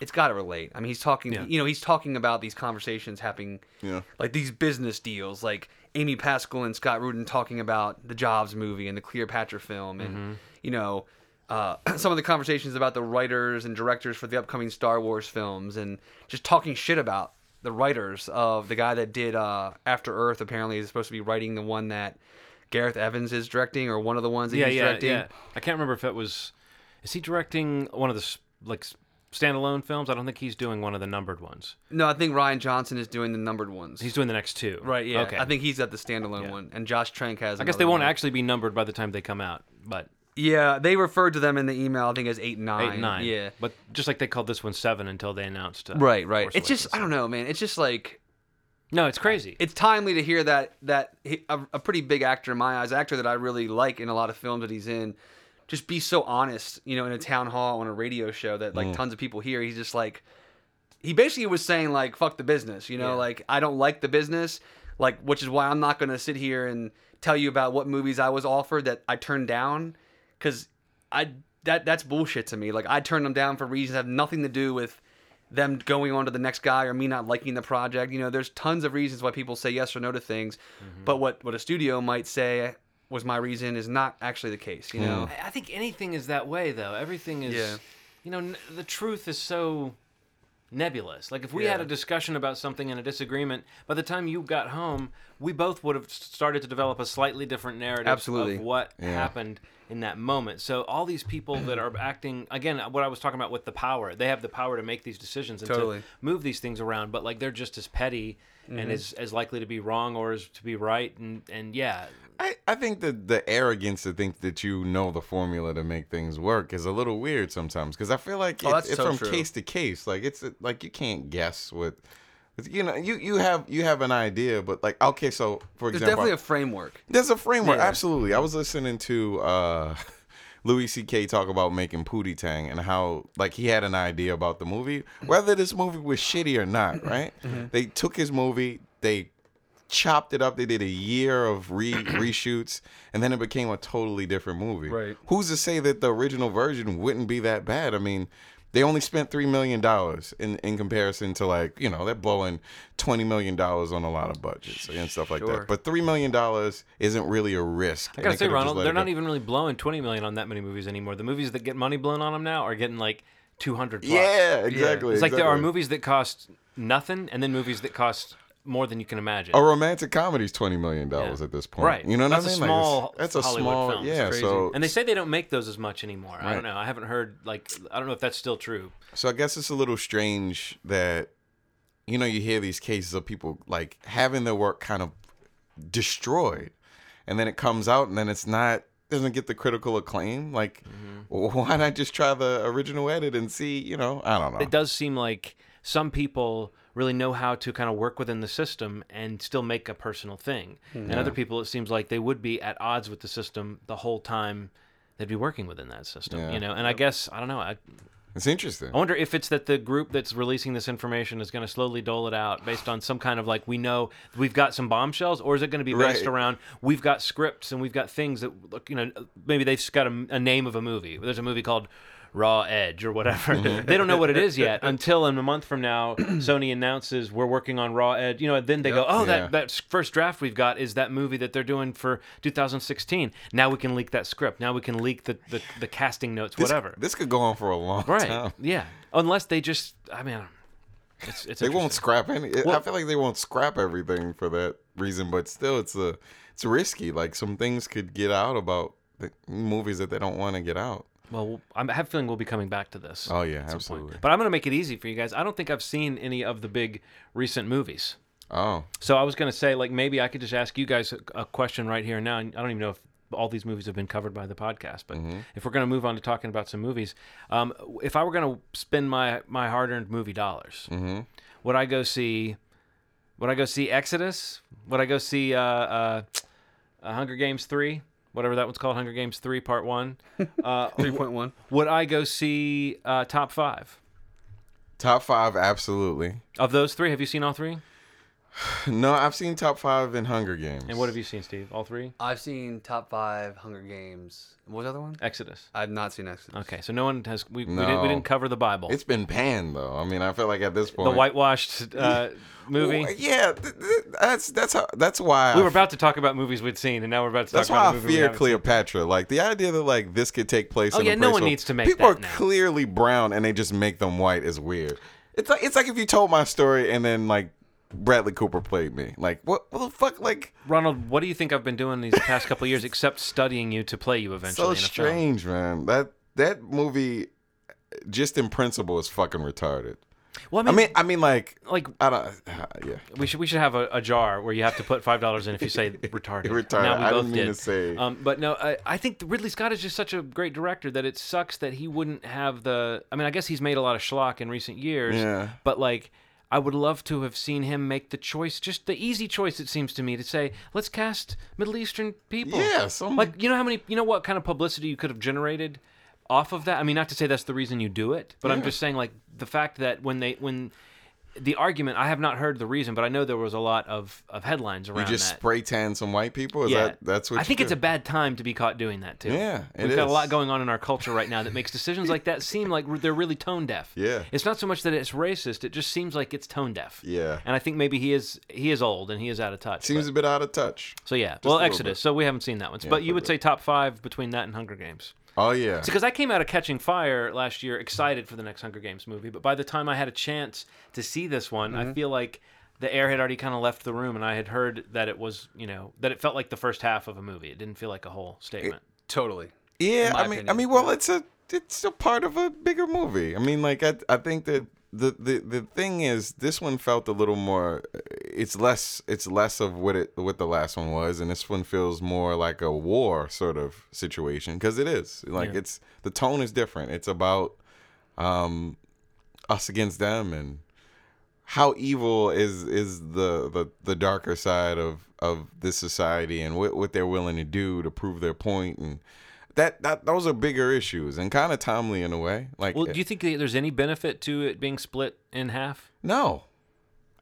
it's got to relate. I mean, he's talking, yeah. you know, he's talking about these conversations happening, yeah. like these business deals, like Amy Pascal and Scott Rudin talking about the Jobs movie and the Cleopatra film, and mm-hmm. you know, uh, some of the conversations about the writers and directors for the upcoming Star Wars films, and just talking shit about the writers of the guy that did uh, After Earth. Apparently, is supposed to be writing the one that Gareth Evans is directing, or one of the ones that yeah, he's yeah, directing. Yeah. I can't remember if it was. Is he directing one of the like? Standalone films? I don't think he's doing one of the numbered ones. No, I think Rian Johnson is doing the numbered ones. He's doing the next two. Right, yeah. Okay. I think he's at the standalone yeah. one, and Josh Trank has I guess they won't one. actually be numbered by the time they come out, but... Yeah, they referred to them in the email, I think, as eight and nine. eight and nine. Yeah. But just like they called this one seven until they announced... Uh, right, right. Force it's Awakens. Just... I don't know, man. It's just like... No, it's crazy. It's timely to hear that, that he, a, a pretty big actor in my eyes, actor that I really like in a lot of films that he's in... Just be so honest, you know, in a town hall on a radio show that like mm. tons of people hear. He's just like, he basically was saying like, fuck the business, you know, yeah. like I don't like the business, like which is why I'm not going to sit here and tell you about what movies I was offered that I turned down, because I that that's bullshit to me. Like I turned them down for reasons that have nothing to do with them going on to the next guy or me not liking the project. You know, there's tons of reasons why people say yes or no to things, mm-hmm. but what what a studio might say. Was my reason is not actually the case, you know? I think anything is that way, though. Everything is, yeah. you know, n- the truth is so nebulous. Like, if we yeah. had a discussion about something and a disagreement, by the time you got home, we both would have started to develop a slightly different narrative Absolutely. of what yeah. happened in that moment. So all these people that are acting, again, what I was talking about with the power, they have the power to make these decisions and totally. to move these things around, but, like, they're just as petty mm-hmm. and as, as likely to be wrong or as to be right, and, and yeah... I, I think that the arrogance to think that you know the formula to make things work is a little weird sometimes, because I feel like oh, it's, it's so from true. case to case. Like it's like you can't guess what, you know. You, you have you have an idea, but like okay, so for there's example, there's definitely I, a framework. There's a framework, yeah. absolutely. I was listening to uh, Louis C K talk about making Pootie Tang and how like he had an idea about the movie, whether this movie was shitty or not. Right? mm-hmm. They took his movie, they. chopped it up. They did a year of re reshoots, and then it became a totally different movie. Right. Who's to say that the original version wouldn't be that bad? I mean, they only spent three million dollars in in comparison to like you know they're blowing twenty million dollars on a lot of budgets and stuff like sure. that. But three million dollars isn't really a risk. I gotta say, Ronald, they're not even really blowing twenty million on that many movies anymore. The movies that get money blown on them now are getting like two hundred. Yeah, exactly. Yeah. It's exactly. like there are movies that cost nothing, and then movies that cost. More than you can imagine. A romantic comedy is twenty million dollars yeah. at this point. Right. You know what that's I mean? A small like that's a Hollywood small, film. Yeah, so, and they say they don't make those as much anymore. Right. I don't know. I haven't heard, like, I don't know if that's still true. So I guess it's a little strange that, you know, you hear these cases of people, like, having their work kind of destroyed. And then it comes out and then it's not, doesn't get the critical acclaim. Like, mm-hmm. why not just try the original edit and see, you know, I don't know. It does seem like some people... really know how to kind of work within the system and still make a personal thing. Yeah. And other people, it seems like they would be at odds with the system the whole time they'd be working within that system, yeah. you know? And I guess, I don't know. I, it's interesting. I wonder if it's that the group that's releasing this information is going to slowly dole it out based on some kind of like, we know we've got some bombshells, or is it going to be based right. around, we've got scripts and we've got things that, you know, maybe they've just got a, a name of a movie. There's a movie called... Raw Edge or whatever. Mm-hmm. They don't know what it is yet until in a month from now Sony announces we're working on Raw Edge. You know, and then they yep. go, oh, yeah. that, that first draft we've got is that movie that they're doing for two thousand sixteen. Now we can leak that script. Now we can leak the, the, the casting notes, this, whatever. This could go on for a long right. time. Yeah. Unless they just, I mean, it's, it's they won't scrap any. Well, I feel like they won't scrap everything for that reason, but still it's a, it's risky. Like some things could get out about the movies that they don't want to get out. Well, I have a feeling we'll be coming back to this. Oh, yeah, absolutely. But I'm going to make it easy for you guys. I don't think I've seen any of the big recent movies. Oh. So I was going to say, like, maybe I could just ask you guys a, a question right here and now. And I don't even know if all these movies have been covered by the podcast. But mm-hmm. if we're going to move on to talking about some movies, um, if I were going to spend my, my hard-earned movie dollars, mm-hmm. would I go see Would I go see Exodus? Would I go see uh, uh, Hunger Games three? Whatever that one's called, Hunger Games three, Part one. Uh, three point one. Would I go see uh, Top Five? Top Five, absolutely. Of those three, have you seen all three? No, I've seen Top Five and Hunger Games. And what have you seen, Steve? All three? I've seen Top Five, Hunger Games. What was the other one? Exodus. I've not seen Exodus. Okay, so no one has. We, no. we, didn't, we didn't cover the Bible. It's been panned, though. I mean, I feel like at this point, the whitewashed uh, movie. Yeah, th- th- that's that's how, that's why we I were f- about to talk about movies we'd seen, and now we're about to. That's talk about That's why I fear Cleopatra. Seen. Like the idea that like this could take place. Oh in yeah, a place no one needs to make. People that are now. Clearly brown, and they just make them white is weird. It's like it's like if you told my story and then like. Bradley Cooper played me. Like, what, what the fuck? Like, Ronald, what do you think I've been doing these past couple of years except studying you to play you eventually? So in a strange, film? Man. That that movie, just in principle, is fucking retarded. Well, I mean, I mean, I mean like, like, I don't. Uh, yeah, we should we should have a, a jar where you have to put five dollars in if you say retarded. retarded. Now we I both didn't mean did. to say. Um, but no, I, I think Ridley Scott is just such a great director that it sucks that he wouldn't have the. I mean, I guess he's made a lot of schlock in recent years. Yeah. But like. I would love to have seen him make the choice, just the easy choice, it seems to me, to say, let's cast Middle Eastern people. Yeah, some... Like, you know how many, you know what kind of publicity you could have generated off of that? I mean, not to say that's the reason you do it, but yeah. I'm just saying, like, the fact that when they, when the argument, I have not heard the reason, but I know there was a lot of, of headlines around that. You just that. spray tan some white people? Is yeah. that, that's what I you think do? It's a bad time to be caught doing that, too. Yeah, it We've is. got a lot going on in our culture right now that makes decisions like that seem like they're really tone deaf. Yeah. It's not so much that it's racist, it just seems like it's tone deaf. Yeah. And I think maybe he is he is old and he is out of touch. Seems but... a bit out of touch. So yeah. Just well, Exodus, so we haven't seen that one. Yeah, but you would bit. say top five between that and Hunger Games. Oh, yeah. Because I came out of Catching Fire last year excited for the next Hunger Games movie, but by the time I had a chance to see this one, mm-hmm. I feel like the air had already kind of left the room, and I had heard that it was, you know, that it felt like the first half of a movie. It didn't feel like a whole statement. It, totally. Yeah, I mean, opinion. I mean, well, it's a it's a part of a bigger movie. I mean, like, I I think that the, the, the thing is, this one felt a little more, it's less it's less of what it what the last one was, and this one feels more like a war sort of situation, because it is. Like, yeah. it's, the tone is different. It's about um, us against them, and how evil is is the, the, the darker side of, of this society, and what, what they're willing to do to prove their point, and That that those are bigger issues and kind of timely in a way. Like, well, do you think there's any benefit to it being split in half? No,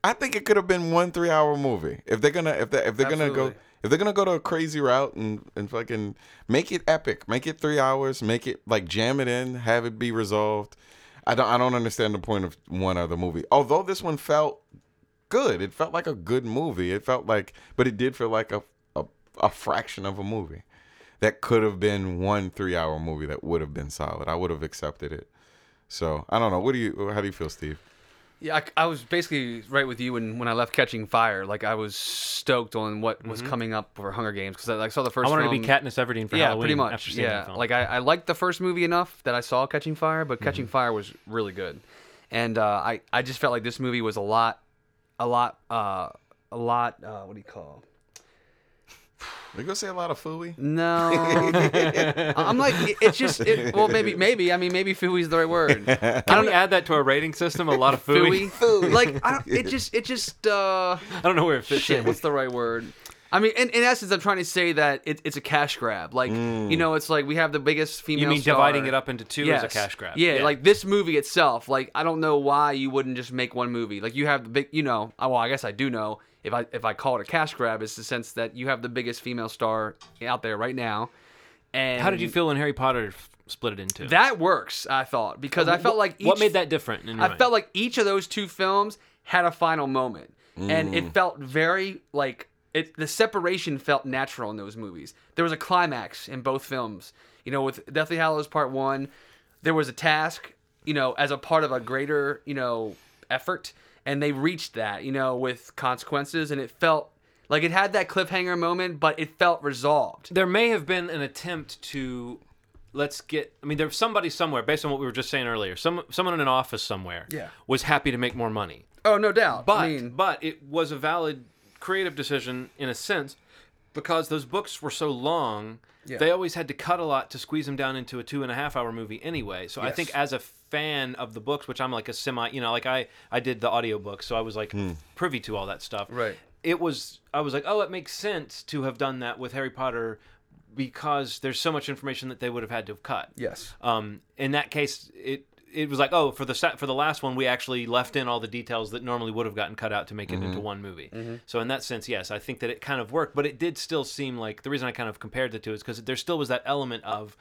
I think it could have been one three-hour movie if they're gonna if they if they're Absolutely. gonna go if they're gonna go to a crazy route and, and fucking make it epic, make it three hours, make it like jam it in, have it be resolved. I don't I don't understand the point of one other movie. Although this one felt good, it felt like a good movie. It felt like, but it did feel like a a, a fraction of a movie. That could have been one three-hour movie that would have been solid. I would have accepted it. So I don't know. What do you? How do you feel, Steve? Yeah, I, I was basically right with you when, when I left Catching Fire. Like, I was stoked on what mm-hmm. was coming up for Hunger Games because I like, saw the first. I wanted film. to be Katniss Everdeen for yeah, Halloween. Yeah, pretty much. After seeing yeah, that film. Like I, I liked the first movie enough that I saw Catching Fire, but Catching mm-hmm. Fire was really good, and uh, I I just felt like this movie was a lot, a lot, uh, a lot. Uh, what do you call? Are you gonna say a lot of phooey? No, I'm like it, it's just it, well maybe maybe I mean maybe phooey is the right word. Can I don't we add that to our rating system. A lot of phooey, phooey. Like I don't, it just it just uh, I don't know where it fits. Shit, in. What's the right word? I mean, in, in essence, I'm trying to say that it, it's a cash grab. Like, mm. you know, it's like we have the biggest female star. You mean star. dividing it up into two yes. is a cash grab? Yeah, yeah, like this movie itself. Like, I don't know why you wouldn't just make one movie. Like, you have the big, you know, well, I guess I do know. If I if I call it a cash grab, it's the sense that you have the biggest female star out there right now. And how did you feel when Harry Potter split it into? That works, I thought, because I felt like each, what made that different? In your I mind? felt like each of those two films had a final moment, mm. and it felt very like. It, the separation felt natural in those movies. There was a climax in both films. You know, with Deathly Hallows Part One, there was a task, you know, as a part of a greater, you know, effort, and they reached that, you know, with consequences, and it felt like it had that cliffhanger moment, but it felt resolved. There may have been an attempt to let's get. I mean, there's somebody somewhere, based on what we were just saying earlier, some someone in an office somewhere, yeah. was happy to make more money. Oh, no doubt. But I mean, but it was a valid. creative decision in a sense because those books were so long yeah. they always had to cut a lot to squeeze them down into a two and a half hour movie anyway, so yes. I think as a fan of the books, which I'm like a semi, you know, like I I did the audiobook, so I was like mm. privy to all that stuff, right? It was I was like, oh, it makes sense to have done that with Harry Potter because there's so much information that they would have had to have cut. Yes um in that case, it it was like, oh, for the for the last one, we actually left in all the details that normally would have gotten cut out to make it mm-hmm. into one movie. Mm-hmm. So in that sense, yes, I think that it kind of worked, but it did still seem like, the reason I kind of compared the two is because there still was that element of,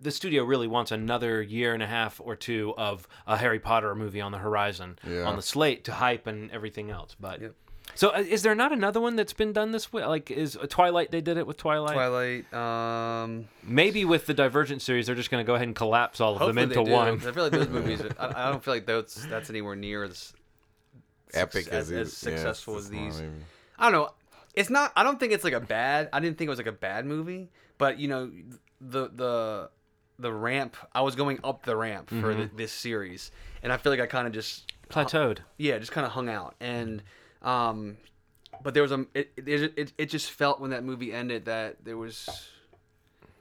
the studio really wants another year and a half or two of a Harry Potter movie on the horizon, yeah. on the slate, to hype and everything else. But yep. So is there not another one that's been done this way? Like, is Twilight, they did it with Twilight? Twilight. Um, Maybe with the Divergent series, they're just going to go ahead and collapse all of them into one. I feel like those movies, are, I, I don't feel like that's, that's anywhere near as epic as, as, as, as successful yeah, as these. Maybe. I don't know. It's not, I don't think it's like a bad, I didn't think it was like a bad movie, but you know, the, the, the ramp, I was going up the ramp mm-hmm. for the, this series, and I feel like I kind of just plateaued. Yeah, just kind of hung out, and um, but there was a it, it it it just felt when that movie ended that there was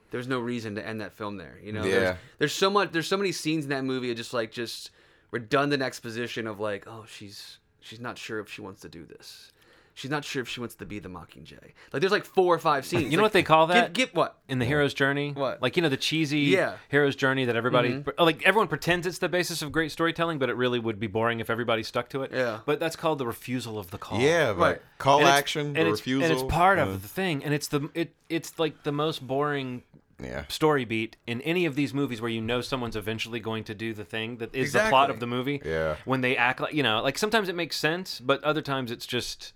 there was no reason to end that film there. You know, yeah. there's, there's so much, there's so many scenes in that movie, just like just redundant exposition of like, oh, she's she's not sure if she wants to do this. She's not sure if she wants to be the Mockingjay. Like, there's like four or five scenes. You like, know what they call that? Get, get what? In the hero's journey? What? Like, you know, the cheesy yeah. hero's journey that everybody... Mm-hmm. Like, everyone pretends it's the basis of great storytelling, but it really would be boring if everybody stuck to it. Yeah. But that's called the refusal of the call. Yeah, like, right. Call and action, the refusal. And it's part yeah. of the thing. And it's the it it's like the most boring... Yeah. story beat in any of these movies where you know someone's eventually going to do the thing that is exactly. the plot of the movie. Yeah. When they act like... You know, like, sometimes it makes sense, but other times it's just...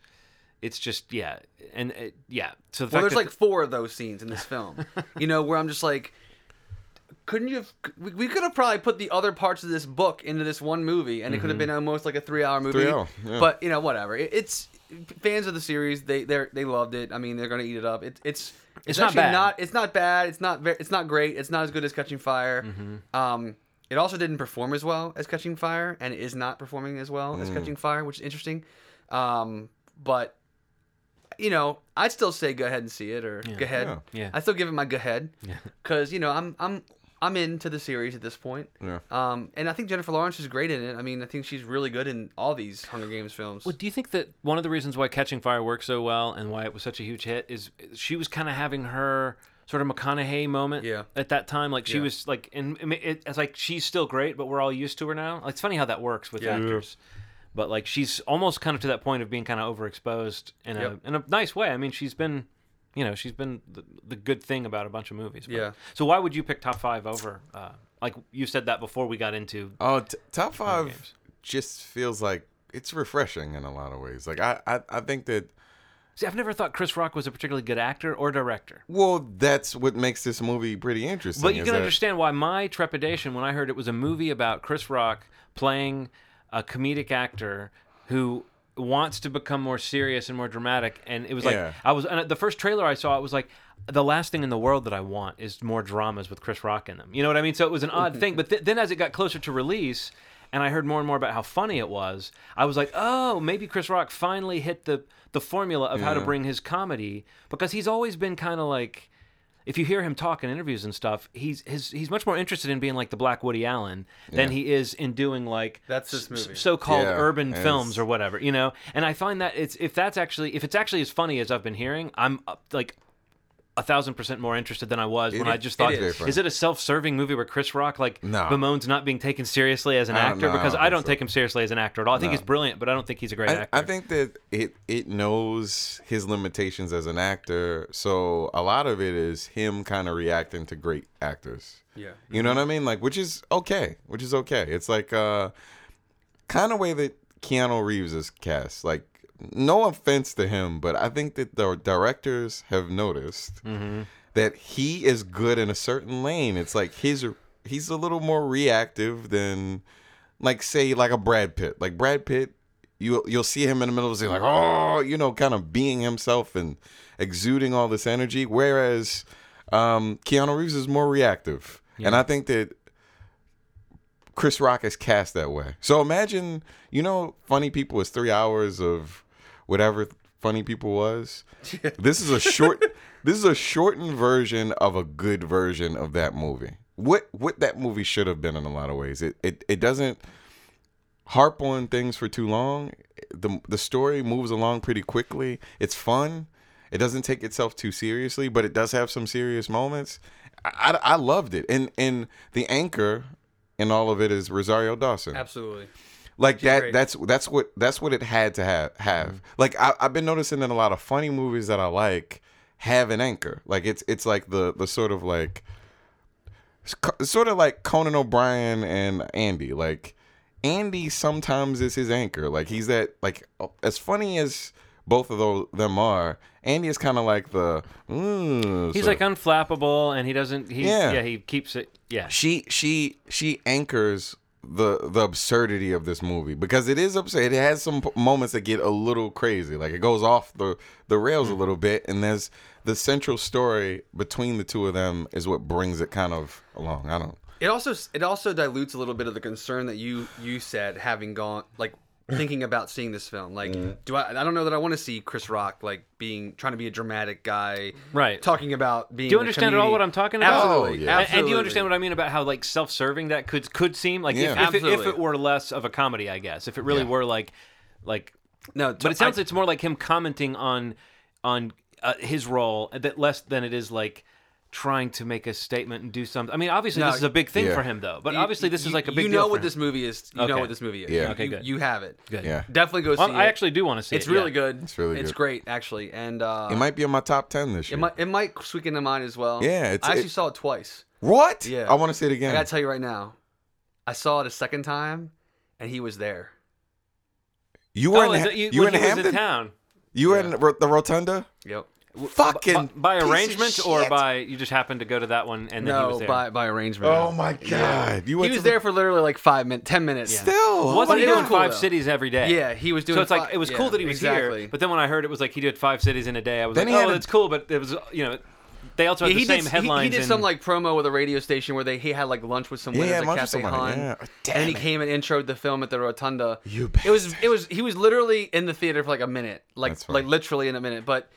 It's just, yeah, and it, yeah. So the well, fact there's like th- four of those scenes in this film, you know, where I'm just like, couldn't you have, we, we could have probably put the other parts of this book into this one movie, and mm-hmm. it could have been almost like a three-hour movie. Three hour, yeah. But, you know, whatever. It, it's, fans of the series, they they they loved it. I mean, they're going to eat it up. It, it's it's, it's not bad. Not, it's not bad. It's not, very, it's not great. It's not as good as Catching Fire. Mm-hmm. Um, it also didn't perform as well as Catching Fire, and it is not performing as well mm. as Catching Fire, which is interesting. Um... But, you know, I'd still say go ahead and see it, or yeah. go ahead. Yeah. Yeah. I still give it my go ahead, because you know I'm I'm I'm into the series at this point. Yeah. Um, and I think Jennifer Lawrence is great in it. I mean, I think she's really good in all these Hunger Games films. Well, do you think that one of the reasons why Catching Fire worked so well and why it was such a huge hit is she was kind of having her sort of McConaughey moment yeah. at that time? Like she yeah. was like, and it, it's like she's still great, but we're all used to her now. Like, it's funny how that works with yeah. actors. But, like, she's almost kind of to that point of being kind of overexposed in a yep. in a nice way. I mean, she's been, you know, she's been the, the good thing about a bunch of movies. But, yeah. So why would you pick Top Five over, uh, like, you said that before we got into... Oh, t- Top Five just feels like it's refreshing in a lot of ways. Like, I, I, I think that... See, I've never thought Chris Rock was a particularly good actor or director. Well, that's what makes this movie pretty interesting. But you can that... understand why my trepidation when I heard it was a movie about Chris Rock playing... a comedic actor who wants to become more serious and more dramatic, and it was like yeah. I was and the first trailer I saw. It was like the last thing in the world that I want is more dramas with Chris Rock in them. You know what I mean? So it was an odd thing. But th- then as it got closer to release, and I heard more and more about how funny it was, I was like, oh, maybe Chris Rock finally hit the the formula of yeah. how to bring his comedy, because he's always been kind of like. If you hear him talk in interviews and stuff, he's his, he's much more interested in being like the Black Woody Allen than yeah. he is in doing like that's this movie. S- so-called yeah, urban films or whatever, you know. And I find that it's if that's actually if it's actually as funny as I've been hearing, I'm like a thousand percent more interested than I was it, when I just thought, it is. is it a self-serving movie where Chris Rock like no. bemoans not being taken seriously as an actor? No, because I don't, I don't so. take him seriously as an actor at all. I think no. he's brilliant, but I don't think he's a great I, actor. I think that it it knows his limitations as an actor, so a lot of it is him kind of reacting to great actors. Yeah, you know what I mean? Like, which is okay, which is okay. It's like uh, kind of way that Keanu Reeves is cast, like. No offense to him, but I think that the directors have noticed mm-hmm. that he is good in a certain lane. It's like he's he's a little more reactive than, like, say, like a Brad Pitt. Like Brad Pitt, you you'll see him in the middle of the scene, like, oh, you know, kind of being himself and exuding all this energy. Whereas um, Keanu Reeves is more reactive, yeah. and I think that. Chris Rock is cast that way. So imagine, you know, Funny People is three hours of whatever Funny People was. Yeah. This is a short this is a shortened version of a good version of that movie. What what that movie should have been in a lot of ways. It it, it doesn't harp on things for too long. The the story moves along pretty quickly. It's fun. It doesn't take itself too seriously, but it does have some serious moments. I I, I loved it. And and the anchor and all of it is Rosario Dawson. Absolutely. Like She's that. Great. That's that's what that's what it had to have. have. Mm-hmm. Like I, I've been noticing that a lot of funny movies that I like have an anchor. Like it's it's like the the sort of like sort of like Conan O'Brien and Andy. Like Andy sometimes is his anchor. Like he's that like as funny as both of those, them are. Andy is kind of like the. Mm, he's so. like unflappable, and he doesn't. He's, yeah. yeah, he keeps it. Yeah, she she she anchors the the absurdity of this movie because it is absurd. It has some moments that get a little crazy. Like it goes off the the rails mm-hmm. a little bit, and there's the central story between the two of them is what brings it kind of along. I don't. It also it also dilutes a little bit of the concern that you you said having gone like. Thinking about seeing this film, like, mm. do I? I don't know that I want to see Chris Rock like being trying to be a dramatic guy, right? Talking about being. Do you understand at all what I'm talking about? Absolutely. Oh, yeah. Absolutely. And do you understand what I mean about how like self-serving that could could seem like yeah. if, if, it, if it were less of a comedy, I guess, if it really yeah. were like, like no, t- but it sounds I, it's more like him commenting on on uh, his role that less than it is like. Trying to make a statement and do something. I mean, obviously no, this is a big thing yeah. for him, though. But you, obviously this you, is like a big. You know deal what for him. this movie is. You okay. know what this movie is. Yeah. Okay. You, good. You have it. Good. Yeah. Definitely go well, see I it. I actually do want to see it's it. It's really yeah. good. It's really. Good. It's great, actually, and uh, it might be in my top ten this year. It might. It might squeak into mine as well. Yeah. It's, I actually it, saw it twice. What? Yeah. I want to see it again. I gotta tell you right now, I saw it a second time, and he was there. You were oh, in. It, you, you were in Hampton town. You were yeah. in the Rotunda. Yep. Fucking by, by arrangement or by you just happened to go to that one and then no, he was there. by by arrangement. Oh my god! Yeah. You went he was the... there for literally like five minutes, ten minutes. Yeah. Still, wasn't he doing cool, five though. cities every day? Yeah, he was doing. So it's five, like it was yeah, cool that he was exactly. here. But then when I heard it was like he did five cities in a day, I was then like, oh, that's a... cool. But it was you know. They also had yeah, the same did, headlines. He, he did and... some like promo with a radio station where they he had like lunch with some winners yeah, at Cafe Han. Yeah. Oh, and then he came and introed the film at the Rotunda. You bet. It was it was he was literally in the theater for like a minute, like like literally in a minute, but.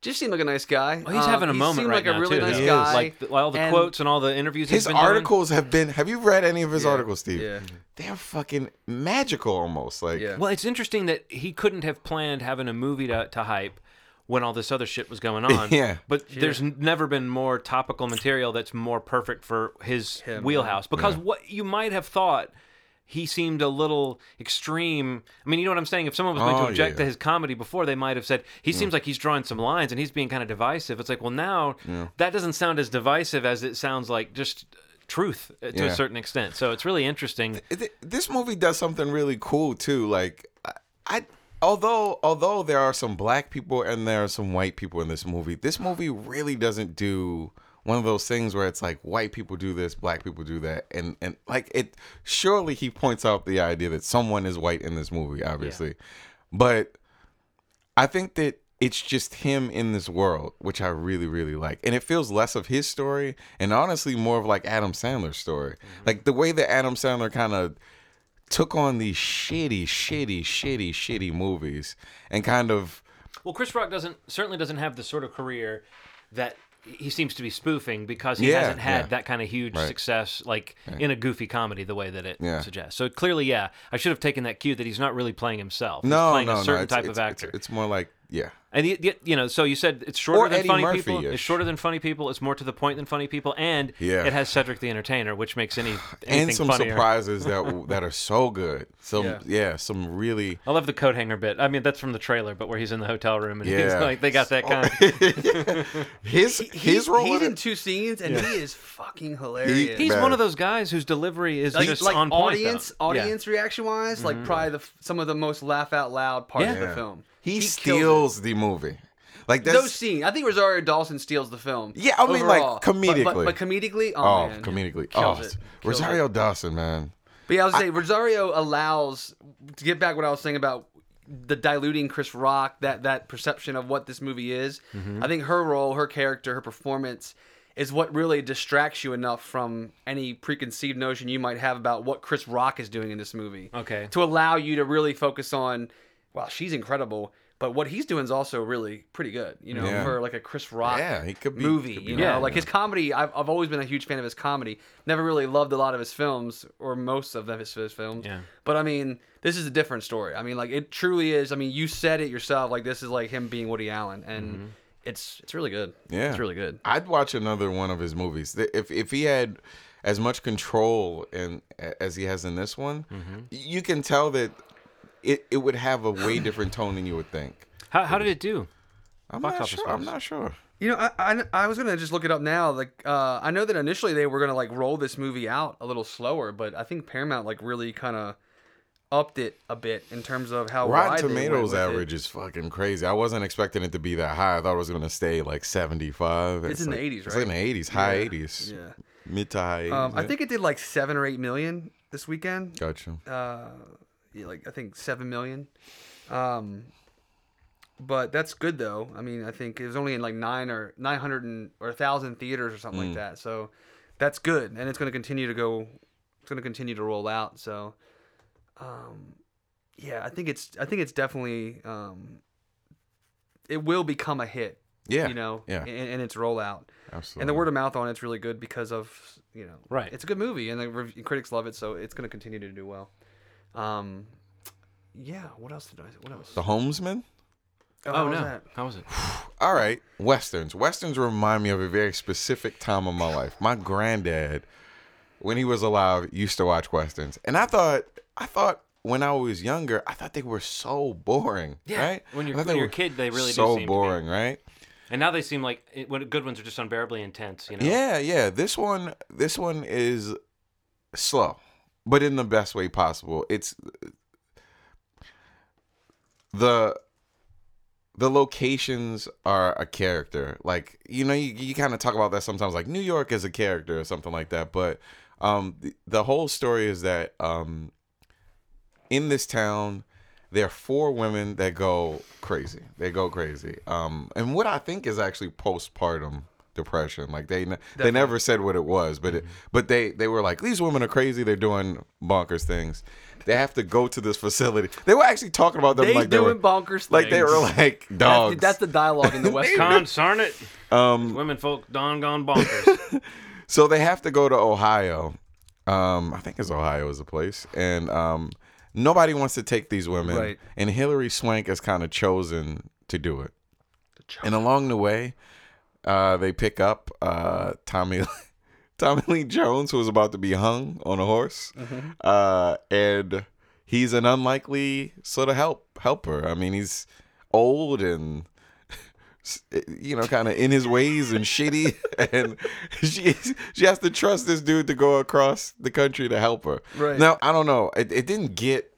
Just seemed like a nice guy. Well, he's um, having a he moment right like now, He seemed like a really too. nice guy. Like the, all the and quotes and all the interviews he's been doing. His articles have been... Have you read any of his yeah. articles, Steve? Yeah. They're fucking magical almost. Like, yeah. Well, it's interesting that he couldn't have planned having a movie to, to hype when all this other shit was going on. yeah. But yeah. there's never been more topical material that's more perfect for his Him, wheelhouse. Because yeah. what you might have thought... He seemed a little extreme. I mean, you know what I'm saying? If someone was going oh, to object yeah. to his comedy before, they might have said, he seems yeah. like he's drawing some lines and he's being kind of divisive. It's like, well, now yeah. that doesn't sound as divisive as it sounds like just truth to yeah. a certain extent. So it's really interesting. This movie does something really cool, too. Like, I, I although although there are some black people and there are some white people in this movie, this movie really doesn't do... One of those things where it's like white people do this, black people do that, and and like it. Surely he points out the idea that someone is white in this movie, obviously, yeah. but I think that it's just him in this world, which I really really like, and it feels less of his story and honestly more of like Adam Sandler's story, mm-hmm. like the way that Adam Sandler kind of took on these shitty, shitty, shitty, shitty movies and kind of. Well, Chris Rock doesn't certainly doesn't have the sort of career that. He seems to be spoofing because he yeah, hasn't had yeah. that kind of huge right. success like right. in a goofy comedy the way that it yeah. suggests. So clearly, yeah, I should have taken that cue that he's not really playing himself. No, he's playing no, a certain no, it's, type it's, of actor. It's, it's more like, yeah. And, you, you know, so you said it's shorter or than Eddie funny Murphy-ish. people. It's shorter than funny people. It's more to the point than funny people. And yeah. it has Cedric the Entertainer, which makes any anything And some funnier. surprises that that are so good. Some, yeah. yeah, some really... I love the coat hanger bit. I mean, that's from the trailer, but where he's in the hotel room and yeah. he's like, they got that kind of... yeah. His, he, his role He's in it? two scenes, and yeah. he is fucking hilarious. He, he's man. one of those guys whose delivery is like, just like on audience, point. Though. Audience yeah. reaction-wise, mm-hmm. like probably the, some of the most laugh-out-loud parts yeah. of the film. He, he steals the movie. Like that's... Those scenes. I think Rosario Dawson steals the film. Yeah, I mean, overall. like, comedically. But, but, but comedically? Oh, oh man. comedically. Kills oh, it. Kills Rosario it. Dawson, man. But yeah, I was saying, Rosario allows, to get back what I was saying about the diluting Chris Rock, that, that perception of what this movie is, mm-hmm. I think her role, her character, her performance is what really distracts you enough from any preconceived notion you might have about what Chris Rock is doing in this movie. Okay. To allow you to really focus on... Wow, she's incredible, but what he's doing is also really pretty good, you know, yeah. for like a Chris Rock yeah, he could be, movie, could be you know, yeah, like yeah. his comedy, I've I've always been a huge fan of his comedy, never really loved a lot of his films, or most of his, his films, yeah. but I mean, this is a different story, I mean, like, it truly is, I mean, you said it yourself, like, this is like him being Woody Allen, and mm-hmm. it's it's really good, yeah, it's really good. I'd watch another one of his movies, if if he had, as much control in, as he has in this one, mm-hmm. you can tell that it, it would have a way different tone than you would think. How, how did it do? I'm not sure. I'm not sure. You know, I, I, I was going to just look it up now. Like, uh, I know that initially they were going to, like, roll this movie out a little slower, but I think Paramount, like, really kind of upped it a bit in terms of how Rotten Tomatoes average it. Is fucking crazy. I wasn't expecting it to be that high. I thought it was going to stay, like, seventy-five. It's, it's in like, the eighties, right? It's like in the eighties, high yeah. eighties. Yeah. Mid to high eighties. Um, I think it did, like, seven or eight million this weekend. Gotcha. Uh, yeah, like, I think seven million. Um... But that's good though. I mean, I think it was only in like nine or nine hundred and or a thousand theaters or something mm. like that. So that's good, and it's going to continue to go. It's going to continue to roll out. So, um, yeah, I think it's. I think it's definitely. Um, it will become a hit. Yeah. You know. Yeah. In, in its rollout. Absolutely. And the word of mouth on it's really good because of you know. Right. It's a good movie, and the rev- critics love it, so it's going to continue to do well. Um, yeah. What else did I? What else? The Homesman. Oh, oh no! Was How was it? All right, westerns. Westerns remind me of a very specific time of my life. My granddad, when he was alive, used to watch westerns, and I thought, I thought when I was younger, I thought they were so boring. Yeah. Right? When you're, when you're a kid, they really so do seem boring, to be. Right? And now they seem like good ones are just unbearably intense. You know? Yeah, yeah. This one, this one is slow, but in the best way possible. It's the The locations are a character. Like, you know, you, you kind of talk about that sometimes, like New York is a character or something like that. But um, the, the whole story is that um, in this town, there are four women that go crazy. They go crazy. Um, and what I think is actually postpartum depression. Like, they Definitely. they never said what it was, but it, but they, they were like, these women are crazy. They're doing bonkers things. They have to go to this facility. They were actually talking about them they like they were bonkers like things. They were like dogs. That's, that's the dialogue in the West. Consarn it. Um, women folk don gone bonkers. So they have to go to Ohio. Um, I think it's Ohio is the place, and um, nobody wants to take these women. Right. And Hillary Swank is kind of chosen to do it. And along the way, uh, they pick up uh, Tommy. Tommy Lee Jones, who was about to be hung on a horse, mm-hmm. uh, and he's an unlikely sort of help helper. I mean, he's old and, you know, kind of in his ways and shitty, and she she has to trust this dude to go across the country to help her. Right. Now, I don't know. It, it didn't get.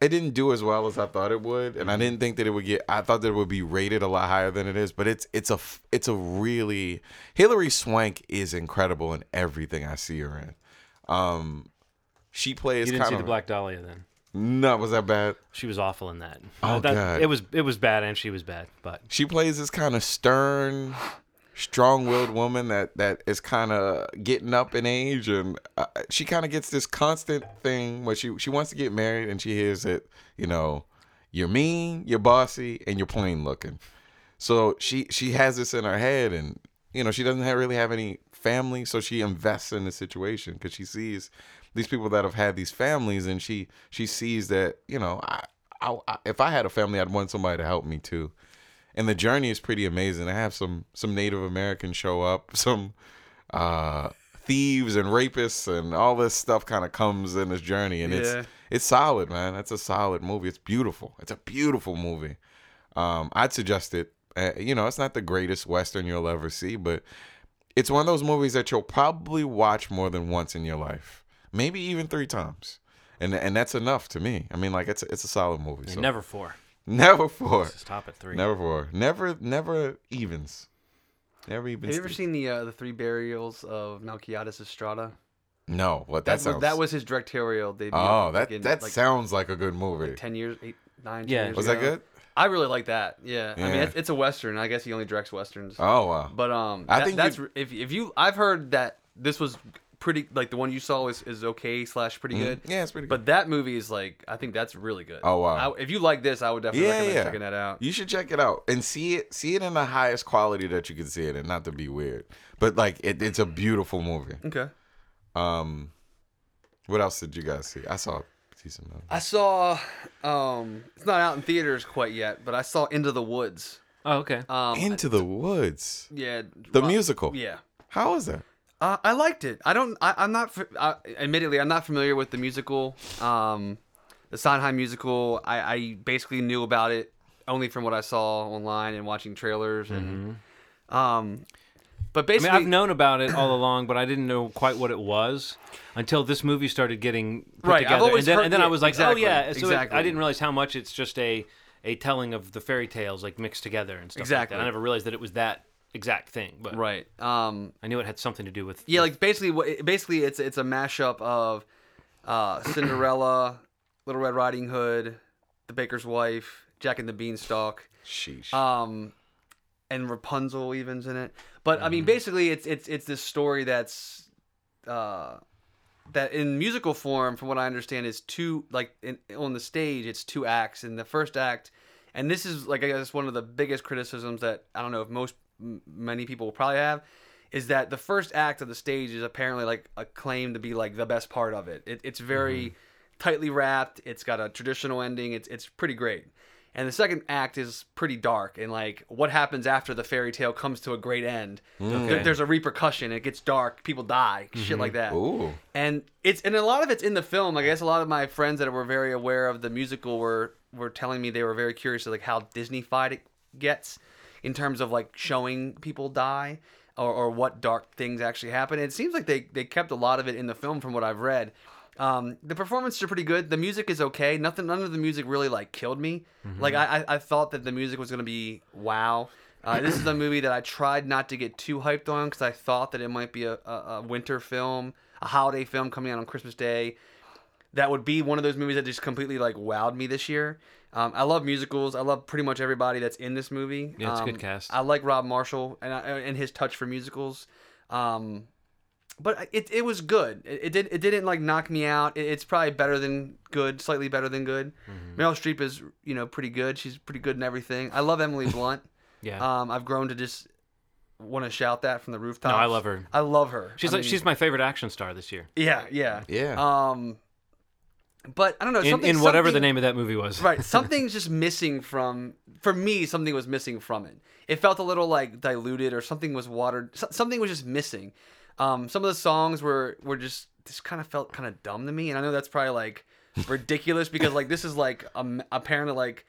It didn't do as well as I thought it would, and I didn't think that it would get. I thought that it would be rated a lot higher than it is, but it's it's a it's a really Hilary Swank is incredible in everything I see her in. Um, she plays. You didn't kind see of, the Black Dahlia then? No, was that bad? She was awful in that. Oh that, god, it was it was bad, and she was bad. But she plays this kind of stern, strong-willed woman that that is kind of getting up in age, and uh, she kind of gets this constant thing where she she wants to get married, and she hears that, you know, you're mean, you're bossy, and you're plain looking. So she she has this in her head, and you know she doesn't have, really have any family, so she invests in the situation because she sees these people that have had these families, and she she sees that, you know, I, I, I if I had a family, I'd want somebody to help me too. And the journey is pretty amazing. I have some some Native Americans show up, some uh, thieves and rapists, and all this stuff kind of comes in this journey. And yeah. it's it's solid, man. That's a solid movie. It's beautiful. It's a beautiful movie. Um, I'd suggest it. Uh, you know, it's not the greatest Western you'll ever see, but it's one of those movies that you'll probably watch more than once in your life, maybe even three times, and and that's enough to me. I mean, like it's it's a solid movie. So. Never four. Never four. This is top at three. Never four. Never, never evens. Never evens. Have you ever seen the uh, the three burials of Melquiades Estrada? No, what that, that sounds. Was, that was his directorial debut. Oh, that in, that like, sounds like a good movie. Like ten years, eight, nine. Yeah, ten years was ago. That good? I really like that. Yeah, yeah. I mean, it's, it's a western. I guess he only directs westerns. Oh wow. But um, that, I think that's you... if if you I've heard that this was. Pretty like the one you saw is, is okay slash pretty good. Yeah, it's pretty good. But that movie is like I think that's really good. Oh wow! I, if you like this, I would definitely yeah, recommend yeah. checking that out. You should check it out and see it see it in the highest quality that you can see it in. Not to be weird, but like it, it's a beautiful movie. Okay. Um, what else did you guys see? I saw a decent movie. I saw um, it's not out in theaters quite yet, but I saw Into the Woods. Oh okay. Um, Into the Woods. Yeah. The well, musical. Yeah. How is that? Uh, I liked it. I don't. I, I'm not. I, admittedly, I'm not familiar with the musical, um, the Sondheim musical. I, I basically knew about it only from what I saw online and watching trailers. And, mm-hmm. um, but basically, I mean, I've known about it all along, but I didn't know quite what it was until this movie started getting put right. together. I've always and then, heard, and then yeah, I was like, exactly, oh yeah. So exactly. it, I didn't realize how much it's just a a telling of the fairy tales like mixed together and stuff. Exactly. Like that. I never realized that it was that exact thing, but right. Um, I knew it had something to do with yeah, like basically what basically it's it's a mashup of uh, Cinderella, Little Red Riding Hood, The Baker's Wife, Jack and the Beanstalk, sheesh, um, and Rapunzel even's in it. But mm. I mean, basically, it's it's it's this story that's uh, that in musical form, from what I understand, is two like in, on the stage, it's two acts. In the first act, and this is like I guess one of the biggest criticisms that I don't know if most many people will probably have, is that the first act of the stage is apparently like a claim to be like the best part of it. it it's very mm-hmm. tightly wrapped. It's got a traditional ending. It's it's pretty great. And the second act is pretty dark. And like what happens after the fairy tale comes to a great end. Okay. There, there's a repercussion. It gets dark. People die. Mm-hmm. Shit like that. Ooh. And it's and a lot of it's in the film. Like, I guess a lot of my friends that were very aware of the musical were were telling me they were very curious of like how Disney-fied it gets, in terms of like showing people die or, or what dark things actually happen. It seems like they, they kept a lot of it in the film from what I've read. Um, the performances are pretty good. The music is okay. Nothing, none of the music really like killed me. Mm-hmm. Like I, I thought that the music was going to be wow. Uh, this is a movie that I tried not to get too hyped on because I thought that it might be a, a, a winter film, a holiday film coming out on Christmas Day. That would be one of those movies that just completely like wowed me this year. Um, I love musicals. I love pretty much everybody that's in this movie. Yeah, it's um, a good cast. I like Rob Marshall and I, and his touch for musicals. Um, but it it was good. It, it did it didn't like knock me out. It, it's probably better than good, slightly better than good. Mm-hmm. Meryl Streep is you know pretty good. She's pretty good in everything. I love Emily Blunt. yeah. Um, I've grown to just want to shout that from the rooftops. No, I love her. I love her. She's I like mean, she's my favorite action star this year. Yeah, yeah, yeah. Um. But I don't know. In, in whatever the name of that movie was. Right. Something's just missing from, for me, something was missing from it. It felt a little like diluted or something was watered. Something was just missing. Um, some of the songs were, were just, just kind of felt kind of dumb to me. And I know that's probably like ridiculous because like this is like um, apparently like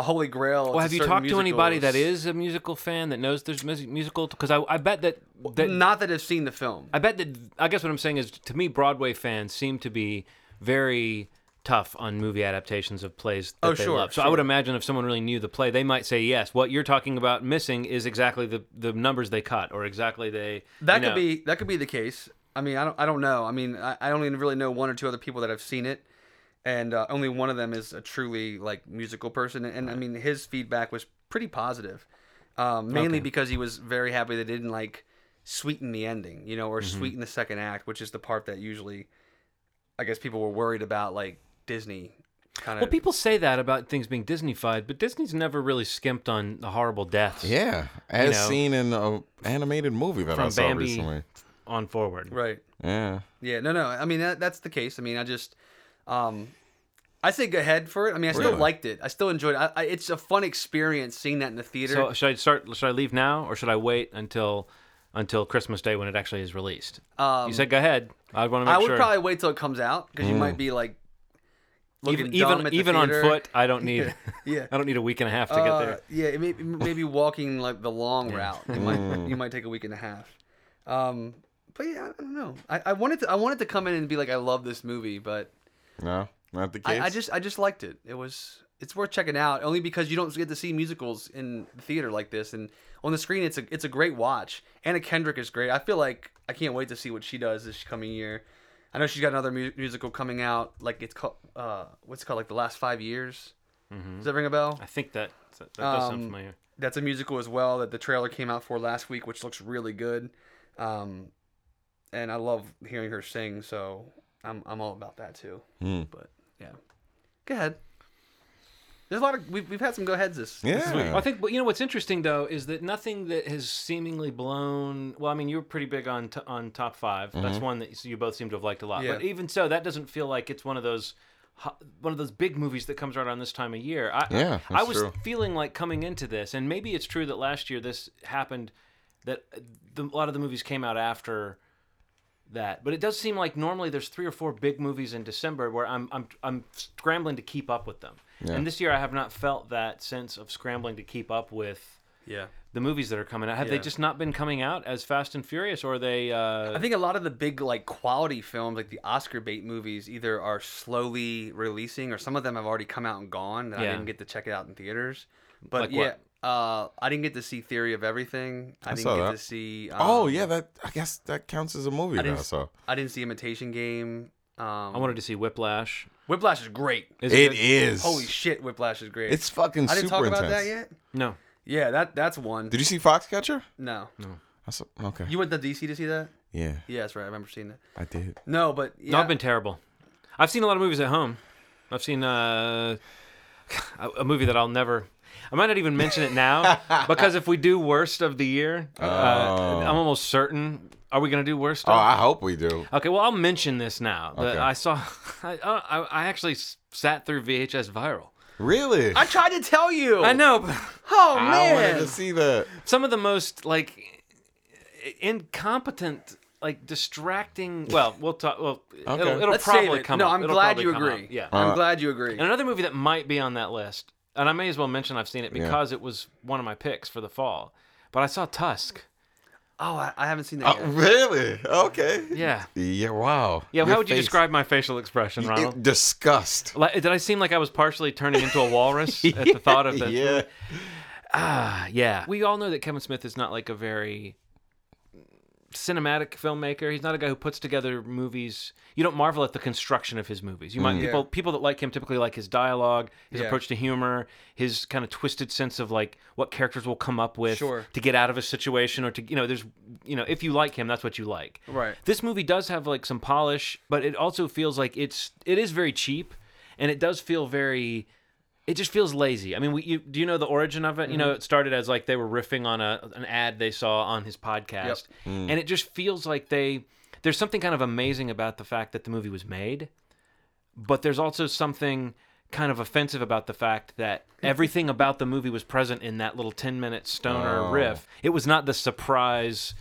a holy grail. Well, have you talked musicals. to anybody that is a musical fan that knows there's music, musical? Because I, I bet that, that. Not that have seen the film. I bet that, I guess what I'm saying is to me, Broadway fans seem to be very tough on movie adaptations of plays that oh, they sure, love. So sure. I would imagine if someone really knew the play, they might say, yes, what you're talking about missing is exactly the, the numbers they cut or exactly they... That could know. be that could be the case. I mean, I don't I don't know. I mean, I, I only really know one or two other people that have seen it, and uh, only one of them is a truly like musical person. And, and I mean, his feedback was pretty positive, um, mainly okay. because he was very happy they didn't like sweeten the ending, you know, or mm-hmm. sweeten the second act, which is the part that usually... I guess people were worried about like Disney kind of. Well, people say that about things being Disney-fied, but Disney's never really skimped on the horrible deaths. Yeah, as you know, seen in an animated movie that I saw Bambi recently. On forward, right? Yeah, yeah. No, no. I mean, that, that's the case. I mean, I just, um, I say go ahead for it. I mean, I still really? liked it. I still enjoyed it. I, I, it's a fun experience seeing that in the theater. So should I start? Should I leave now, or should I wait until? Until Christmas Day when it actually is released. Um, you said go ahead. I want to make sure. I would sure. probably wait till it comes out because mm. you might be like looking even dumb even, at the even on foot. I don't need. yeah. I don't need a week and a half to uh, get there. Yeah, may, maybe walking like the long route. It might, you might take a week and a half. Um, but yeah, I don't know. I, I wanted to. I wanted to come in and be like, I love this movie, but no, not the case. I, I just, I just liked it. It was. It's worth checking out only because you don't get to see musicals in the theater like this, and on the screen it's a it's a great watch. Anna Kendrick is great. I feel like I can't wait to see what she does this coming year. I know she's got another mu- musical coming out, like it's called uh, what's it called like The Last Five Years. Mm-hmm. Does that ring a bell? I think that that, that does um, sound familiar. That's a musical as well that the trailer came out for last week, which looks really good. Um, and I love hearing her sing, so I'm I'm all about that too. Mm. But yeah, go ahead. There's a lot of we've we've had some go aheads this. Yeah, this well, I think you know what's interesting though is that nothing that has seemingly blown. Well, I mean you were pretty big on t- on Top Five. Mm-hmm. That's one that you both seem to have liked a lot. Yeah. But even so, that doesn't feel like it's one of those one of those big movies that comes right around this time of year. I, yeah, that's I was true. feeling like coming into this, and maybe it's true that last year this happened that the, a lot of the movies came out after that. But it does seem like normally there's three or four big movies in December where I'm I'm I'm scrambling to keep up with them. Yeah. And this year I have not felt that sense of scrambling to keep up with yeah. the movies that are coming out. Have yeah. they just not been coming out as fast and furious, or are they... Uh... I think a lot of the big like quality films, like the Oscar bait movies, either are slowly releasing, or some of them have already come out and gone, and yeah. I didn't get to check it out in theaters. But like yeah... What? Uh, I didn't get to see Theory of Everything. I, I didn't get that. to see. Um, oh yeah, that I guess that counts as a movie. I didn't, now, so. I didn't see Imitation Game. Um, I wanted to see Whiplash. Whiplash is great. Is it, it is. Holy shit, Whiplash is great. It's fucking super intense. I didn't talk intense. about that yet. No. Yeah, that that's one. Did you see Foxcatcher? No. No. That's a, okay. You went to D C to see that? Yeah. Yeah, that's right. I remember seeing that. I did. No, but yeah. No, I've been terrible. I've seen a lot of movies at home. I've seen uh, a movie that I'll never. I might not even mention it now, because if we do worst of the year, oh. uh, I'm almost certain. Are we going to do worst of? Oh, I hope we do. Okay, well, I'll mention this now. Okay. I saw, I, I actually sat through V H S Viral. Really? I tried to tell you. I know. But, oh, I man. I wanted to see that. Some of the most, like, incompetent, like, distracting. Well, we'll talk. Well, okay. It'll, it'll probably it. come no, up. No, I'm it'll glad you agree. Up. Yeah. I'm uh, glad you agree. And another movie that might be on that list. And I may as well mention I've seen it because yeah. it was one of my picks for the fall. But I saw Tusk. Oh, I, I haven't seen that yet. Oh, really? Okay. Yeah. Yeah, wow. Yeah, Your how would face. you describe my facial expression, Ronald? It, disgust. Like, did I seem like I was partially turning into a walrus yeah, at the thought of that? Yeah. Ah, yeah. We all know that Kevin Smith is not like a very cinematic filmmaker. He's not a guy who puts together movies. You don't marvel at the construction of his movies. You might yeah. people people that like him typically like his dialogue, his yeah. approach to humor, his kind of twisted sense of like what characters will come up with sure. to get out of a situation, or to, you know, there's, you know, if you like him, that's what you like. Right. This movie does have like some polish, but it also feels like it's it is very cheap, and it does feel very. It just feels lazy. I mean, we, you, do you know the origin of it? Mm-hmm. You know, it started as like they were riffing on a an ad they saw on his podcast. Yep. Mm. And it just feels like they... There's something kind of amazing about the fact that the movie was made, but there's also something kind of offensive about the fact that everything about the movie was present in that little ten-minute stoner oh. riff. It was not the surprise...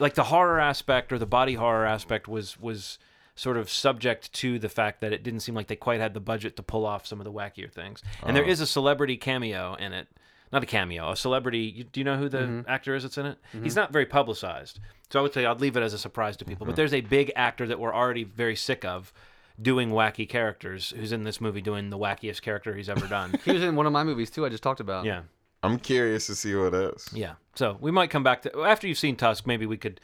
Like the horror aspect or the body horror aspect was was... sort of subject to the fact that it didn't seem like they quite had the budget to pull off some of the wackier things. And oh. there is a celebrity cameo in it. Not a cameo, a celebrity. Do you know who the mm-hmm. actor is that's in it? Mm-hmm. He's not very publicized. So I would say I'd leave it as a surprise to people. Mm-hmm. But there's a big actor that we're already very sick of doing wacky characters who's in this movie doing the wackiest character he's ever done. He was in one of my movies, too, I just talked about. Yeah. I'm curious to see what else. Yeah. So we might come back to... After you've seen Tusk, maybe we could...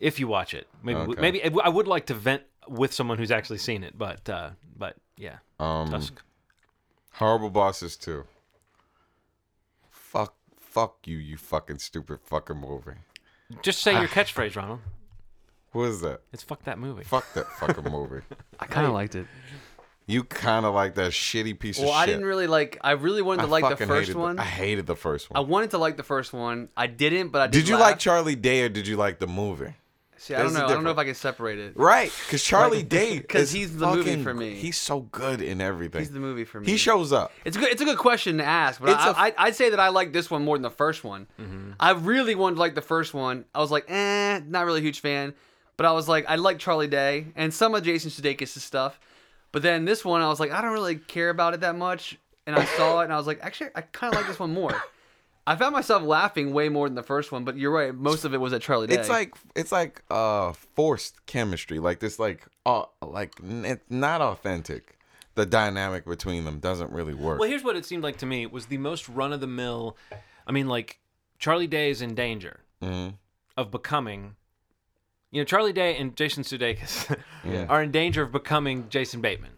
If you watch it. Maybe okay. maybe I would like to vent with someone who's actually seen it, but uh, but yeah. Um, Tusk. Horrible Bosses two. Fuck fuck you, you fucking stupid fucking movie. Just say your catchphrase, Ronald. What is that? It's fuck that movie. Fuck that fucking movie. I kind of liked it. You kind of like that shitty piece well, of shit. Well, I didn't really like... I really wanted to I like the first one. The, I hated the first one. I wanted to like the first one. I didn't, but I did Did you laugh. like Charlie Day, or did you like the movie? See, I There's don't know. I don't know if I can separate it. Right, because Charlie like, Day, because he's the fucking, movie for me. He's so good in everything. He's the movie for me. He shows up. It's a good. It's a good question to ask, but I, a, I, I'd say that I like this one more than the first one. Mm-hmm. I really wanted to like the first one. I was like, eh, not really a huge fan, but I was like, I like Charlie Day and some of Jason Sudeikis' stuff, but then this one, I was like, I don't really care about it that much, and I saw it and I was like, actually, I kind of like this one more. I found myself laughing way more than the first one, but you're right. Most of it was at Charlie Day. It's like it's like uh, forced chemistry, like this, like uh, like n- not authentic. The dynamic between them doesn't really work. Well, here's what it seemed like to me: it was the most run of the mill. I mean, like Charlie Day is in danger mm-hmm. of becoming. You know, Charlie Day and Jason Sudeikis yeah. are in danger of becoming Jason Bateman.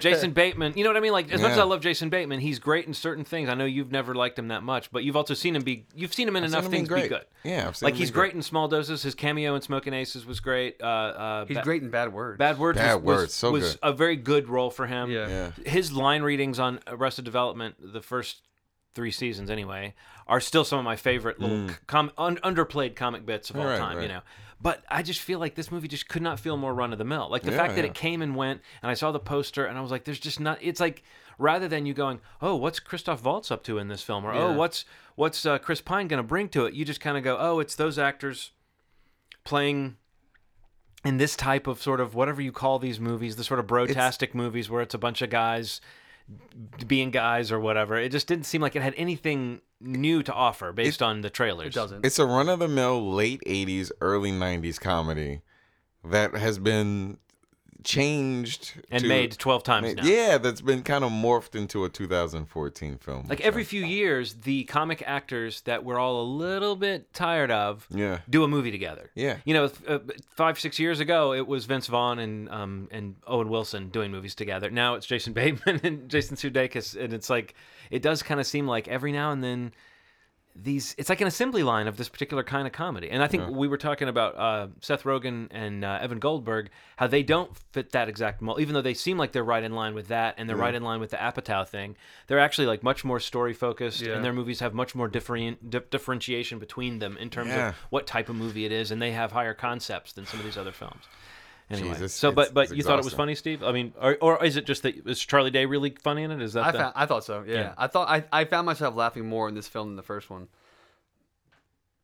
Jason Bateman, you know what I mean? Like, as yeah. much as I love Jason Bateman, he's great in certain things. I know you've never liked him that much, but you've also seen him be, you've seen him in I've enough him things be good. Yeah, I've seen like, him he's great. great in small doses. His cameo in Smoking Aces was great. Uh, uh, he's ba- great in Bad Words. Bad Words, Bad was, Words was, so was good. a very good role for him. Yeah. yeah. His line readings on Arrested Development, the first three seasons anyway, are still some of my favorite little mm. com- un- underplayed comic bits of all right, time, right. you know. But I just feel like this movie just could not feel more run-of-the-mill. Like, the yeah, fact yeah. that it came and went, and I saw the poster, and I was like, there's just not... It's like, rather than you going, oh, what's Christoph Waltz up to in this film? Or, yeah. oh, what's what's uh, Chris Pine going to bring to it? You just kind of go, oh, it's those actors playing in this type of sort of whatever you call these movies, the sort of brotastic it's, movies where it's a bunch of guys being guys or whatever. It just didn't seem like it had anything new to offer based it, on the trailers. It doesn't. It's a run-of-the-mill late eighties, early nineties comedy that has been changed and to, made twelve times made, now. Yeah, that's been kind of morphed into a two thousand fourteen film. Like every I, few years, the comic actors that we're all a little bit tired of yeah. do a movie together. Yeah. You know, uh, five, six years ago, it was Vince Vaughn and um and Owen Wilson doing movies together. Now it's Jason Bateman and Jason Sudeikis, and it's like, it does kind of seem like every now and then these, it's like an assembly line of this particular kind of comedy. And I think yeah. we were talking about uh, Seth Rogen and uh, Evan Goldberg, how they don't fit that exact mold, even though they seem like they're right in line with that and they're yeah. right in line with the Apatow thing. They're actually like much more story focused yeah. and their movies have much more different, di- differentiation between them in terms yeah. of what type of movie it is. And they have higher concepts than some of these other films. Anyway, Jesus, so but but you exhausting. Thought it was funny, Steve? I mean, or, or is it just that is Charlie Day really funny in it? Is that I, the... found, I thought so. Yeah. yeah, I thought I I found myself laughing more in this film than the first one.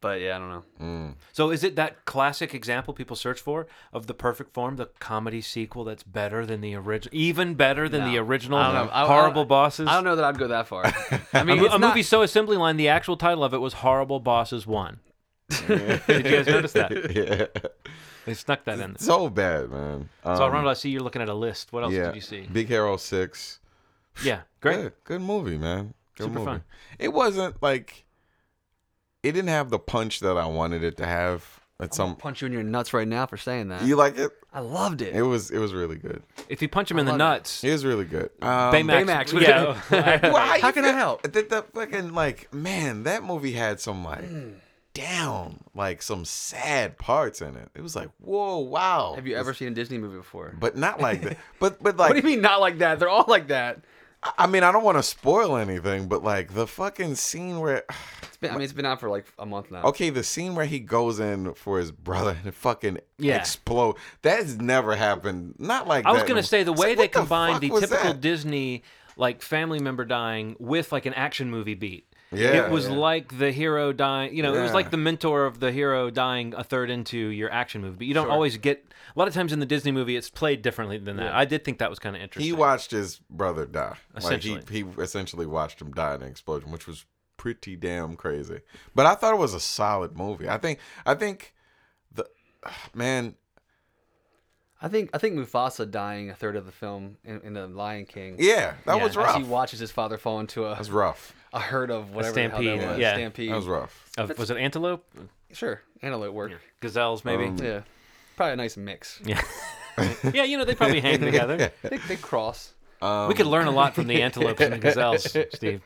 But yeah, I don't know. Mm. So is it that classic example people search for of the perfect form, the comedy sequel that's better than the original, even better than no. the original? I don't know. Horrible I, I, Bosses. I don't know that I'd go that far. I mean, a, it's a not... movie so assembly line. The actual title of it was Horrible Bosses One. Yeah. Did you guys notice that? Yeah. They snuck that in there. So bad, man. Um, so, Ronald, I see you're looking at a list. What else yeah. did you see? Big Hero six. Yeah, great. Good, good movie, man. Good Super movie. Fun. It wasn't like... It didn't have the punch that I wanted it to have. At some... I'm gonna punch you in your nuts right now for saying that. You like it? I loved it. It was it was really good. If you punch him I in the nuts... It. It was really good. Um, Baymax. Baymax. Yeah. Well, how can I help? The, the fucking, like, man, that movie had some, like... Mm. down like some sad parts in it. It was like, whoa, wow. Have you ever it's, seen a Disney movie before? But not like that. But but like, what do you mean not like that? They're all like that. I, I mean, I don't want to spoil anything, but like the fucking scene where it's been, I mean, it's been out for like a month now. Okay, the scene where he goes in for his brother and fucking yeah. explode. That has never happened. Not like I that. I was gonna say the way like, they combined the, the typical that? Disney like family member dying with like an action movie beat. Yeah, it was yeah. like the hero dying, you know, yeah. it was like the mentor of the hero dying a third into your action movie. But you don't sure. always get, a lot of times in the Disney movie, it's played differently than that. Yeah. I did think that was kind of interesting. He watched his brother die. Essentially. Like he, he essentially watched him die in an explosion, which was pretty damn crazy. But I thought it was a solid movie. I think, I think, the man... I think I think Mufasa dying a third of the film in, in the Lion King. Yeah, that yeah, was rough. As he watches his father fall into a, rough. a herd of whatever a stampede. The hell that was. Yeah. Stampede. That was rough. Of, was it antelope? Sure, antelope work. Yeah. Gazelles maybe. Um, yeah, probably a nice mix. Yeah, yeah. You know they probably hang together. they, they cross. Um, we could learn a lot from the antelopes and the gazelles, Steve.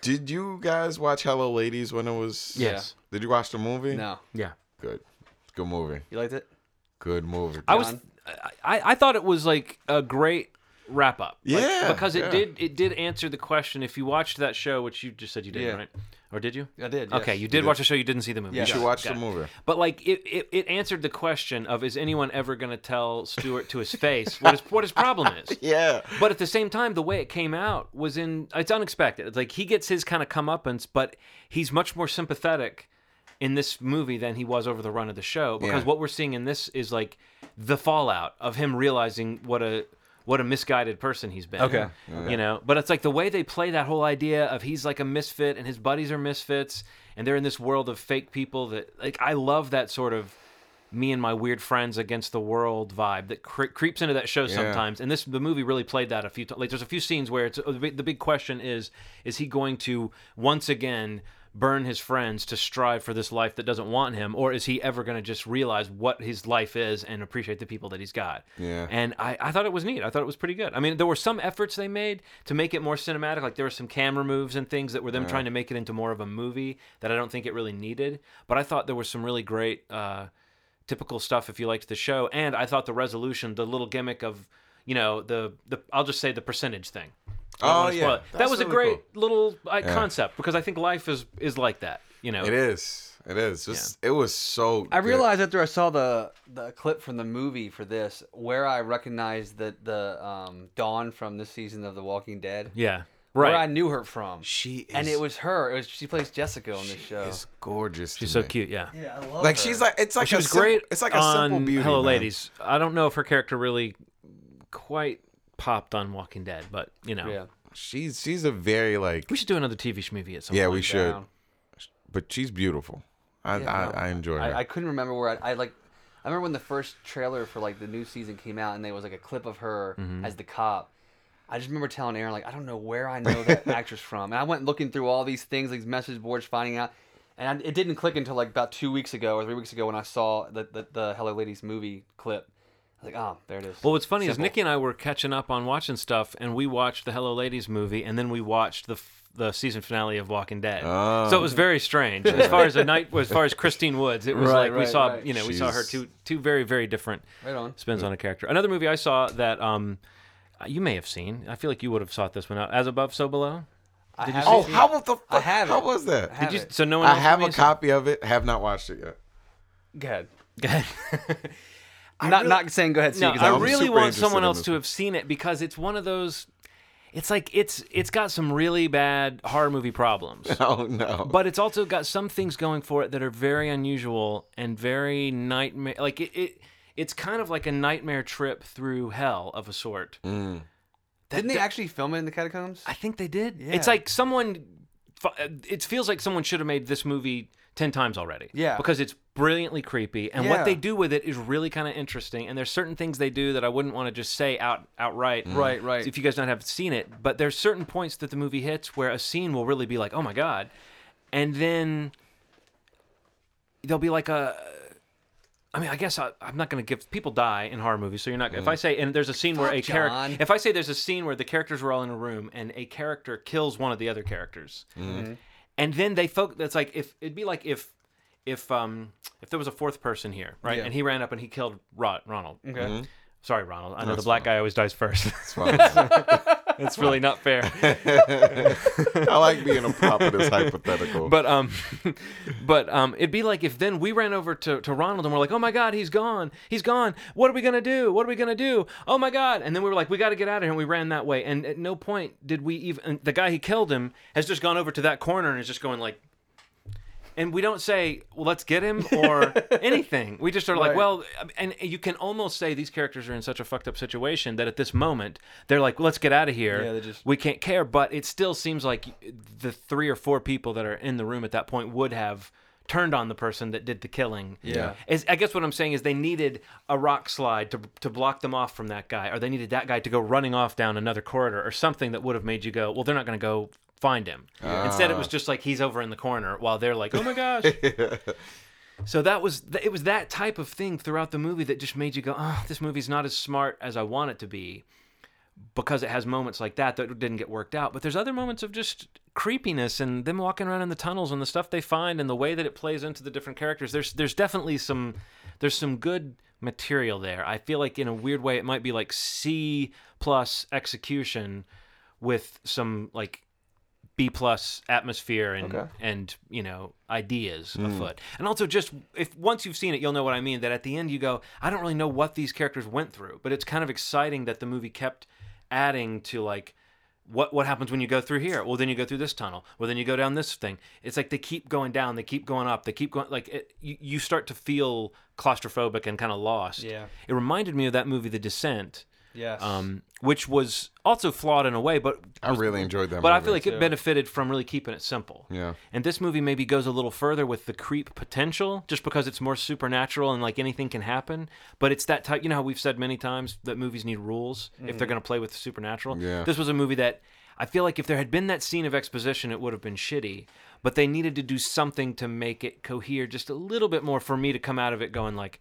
Did you guys watch Hello Ladies when it was? Yes. Did you watch the movie? No. Yeah. Good. Good movie. You liked it? Good movie. John? I was. I, I thought it was like a great wrap up. Like, yeah. Because it yeah. did it did answer the question. If you watched that show, which you just said you did, yeah. right? Or did you? I did. Yes. Okay, you did you watch did. the show, you didn't see the movie. Yeah. You should watch Got the it. movie. But like it, it, it answered the question of is anyone ever gonna tell Stuart to his face what his what his problem is. Yeah. But at the same time, the way it came out was in it's unexpected. It's like he gets his kind of comeuppance, but he's much more sympathetic in this movie than he was over the run of the show because yeah. what we're seeing in this is like the fallout of him realizing what a what a misguided person he's been. Okay. okay. You know, but it's like the way they play that whole idea of he's like a misfit and his buddies are misfits and they're in this world of fake people that like I love that sort of me and my weird friends against the world vibe that cre- creeps into that show yeah. sometimes. And this the movie really played that a few times. Like there's a few scenes where it's the big question is is he going to once again burn his friends to strive for this life that doesn't want him, or is he ever going to just realize what his life is and appreciate the people that he's got? Yeah. And I, I thought it was neat. I thought it was pretty good. I mean, there were some efforts they made to make it more cinematic. Like there were some camera moves and things that were them yeah. trying to make it into more of a movie that I don't think it really needed. But I thought there was some really great uh, typical stuff if you liked the show. And I thought the resolution, the little gimmick of, you know, the, the I'll just say the percentage thing. Oh yeah, that was really a great cool. little uh, yeah. concept because I think life is, is like that, you know. It is, it is. Just, yeah. It was so. I good. realized after I saw the the clip from the movie for this, where I recognized that the um, Dawn from this season of The Walking Dead. Yeah, right. where I knew her from. She is, and it was her. It was, she plays Jessica on this show. She's gorgeous. She's so cute. Yeah. Yeah, I love her. Like she's like it's like she was sim- great. It's like a on simple beauty. Hello, man. Ladies. I don't know if her character really quite popped on Walking Dead, but you know, yeah. she's she's a very like. We should do another T V movie at some point. Yeah, we like should. Down. But she's beautiful. I yeah, I, no, I enjoy her. I, I couldn't remember where I, I like. I remember when the first trailer for like the new season came out, and there was like a clip of her mm-hmm. as the cop. I just remember telling Aaron, like, I don't know where I know that actress from. And I went looking through all these things, these message boards, finding out. And I, it didn't click until like about two weeks ago or three weeks ago when I saw the the, the Hello Ladies movie clip. I was like, oh, there it is. Well, what's funny Simple. is Nikki and I were catching up on watching stuff, and we watched the Hello Ladies movie, and then we watched the the season finale of Walking Dead. Oh. So it was very strange. As far as the night, as far as Christine Woods, it was right, like we right, saw, right. you know, Jeez. we saw her two two very very different right on. spins yeah. on a character. Another movie I saw that um, you may have seen. I feel like you would have sought this one out. As Above, So Below. Did I you oh, it? how was the? Fuck? I have How it. was that? Did you? It. So no one. I have a copy of it. Have not watched it yet. Go ahead. Go ahead. I'm not really, not saying go ahead. See, no, I I'm really want someone else to have seen it because it's one of those. It's like it's it's got some really bad horror movie problems. Oh no! But it's also got some things going for it that are very unusual and very nightmare. Like it, it it's kind of like a nightmare trip through hell of a sort. Mm. That, Didn't they that, actually film it in the catacombs? I think they did. Yeah. It's like someone. It feels like someone should have made this movie ten times already. Yeah. Because it's brilliantly creepy, and yeah. what they do with it is really kind of interesting, and there's certain things they do that I wouldn't want to just say out outright. Mm. Right, right. If you guys don't have seen it, but there's certain points that the movie hits where a scene will really be like, oh my God, and then there'll be like a... I mean, I guess I, I'm not going to give... People die in horror movies, so you're not... Mm. If I say... And there's a scene Fuck where a character... If I say there's a scene where the characters were all in a room, and a character kills one of the other characters... Mm. Mm. And then they focus. That's like if it'd be like if, if um if there was a fourth person here, right? Yeah. And he ran up and he killed Rod, Ronald. Okay, mm-hmm. sorry, Ronald. I know That's the black fine. guy always dies first. That's fine. It's really not fair. I like being a prop of this hypothetical. But um, but um, it'd be like if then we ran over to, to Ronald and we're like, oh my God, he's gone, he's gone. What are we gonna do? What are we gonna do? Oh my God! And then we were like, we got to get out of here. And we ran that way. And at no point did we even the guy who killed him has just gone over to that corner and is just going like. And we don't say, well, let's get him or anything. We just are right. like, well, and you can almost say these characters are in such a fucked up situation that at this moment, they're like, well, let's get out of here. Yeah, just... We can't care. But it still seems like the three or four people that are in the room at that point would have turned on the person that did the killing. Yeah. As, I guess what I'm saying is they needed a rock slide to to block them off from that guy, or they needed that guy to go running off down another corridor or something that would have made you go, well, they're not going to go... find him. Yeah. Instead, it was just like he's over in the corner while they're like, oh my gosh. So that was, it was that type of thing throughout the movie that just made you go, oh, this movie's not as smart as I want it to be because it has moments like that that didn't get worked out. But there's other moments of just creepiness and them walking around in the tunnels and the stuff they find and the way that it plays into the different characters. There's, there's definitely some, there's some good material there. I feel like in a weird way, it might be like C plus execution with some like, B plus atmosphere and okay. and you know ideas mm. afoot, and also just if once you've seen it, you'll know what I mean. That at the end you go, I don't really know what these characters went through, but it's kind of exciting that the movie kept adding to like what what happens when you go through here. Well, then you go through this tunnel. Well, then you go down this thing. It's like they keep going down, they keep going up, they keep going. Like it, you, you start to feel claustrophobic and kind of lost. Yeah, it reminded me of that movie, The Descent. Yes. Um, which was also flawed in a way, but... I really enjoyed that but movie. But I feel like too. It benefited from really keeping it simple. Yeah. And this movie maybe goes a little further with the creep potential, just because it's more supernatural and like anything can happen. But it's that type... You know how we've said many times that movies need rules mm. if they're going to play with the supernatural? Yeah. This was a movie that I feel like if there had been that scene of exposition, it would have been shitty. But they needed to do something to make it cohere just a little bit more for me to come out of it going like...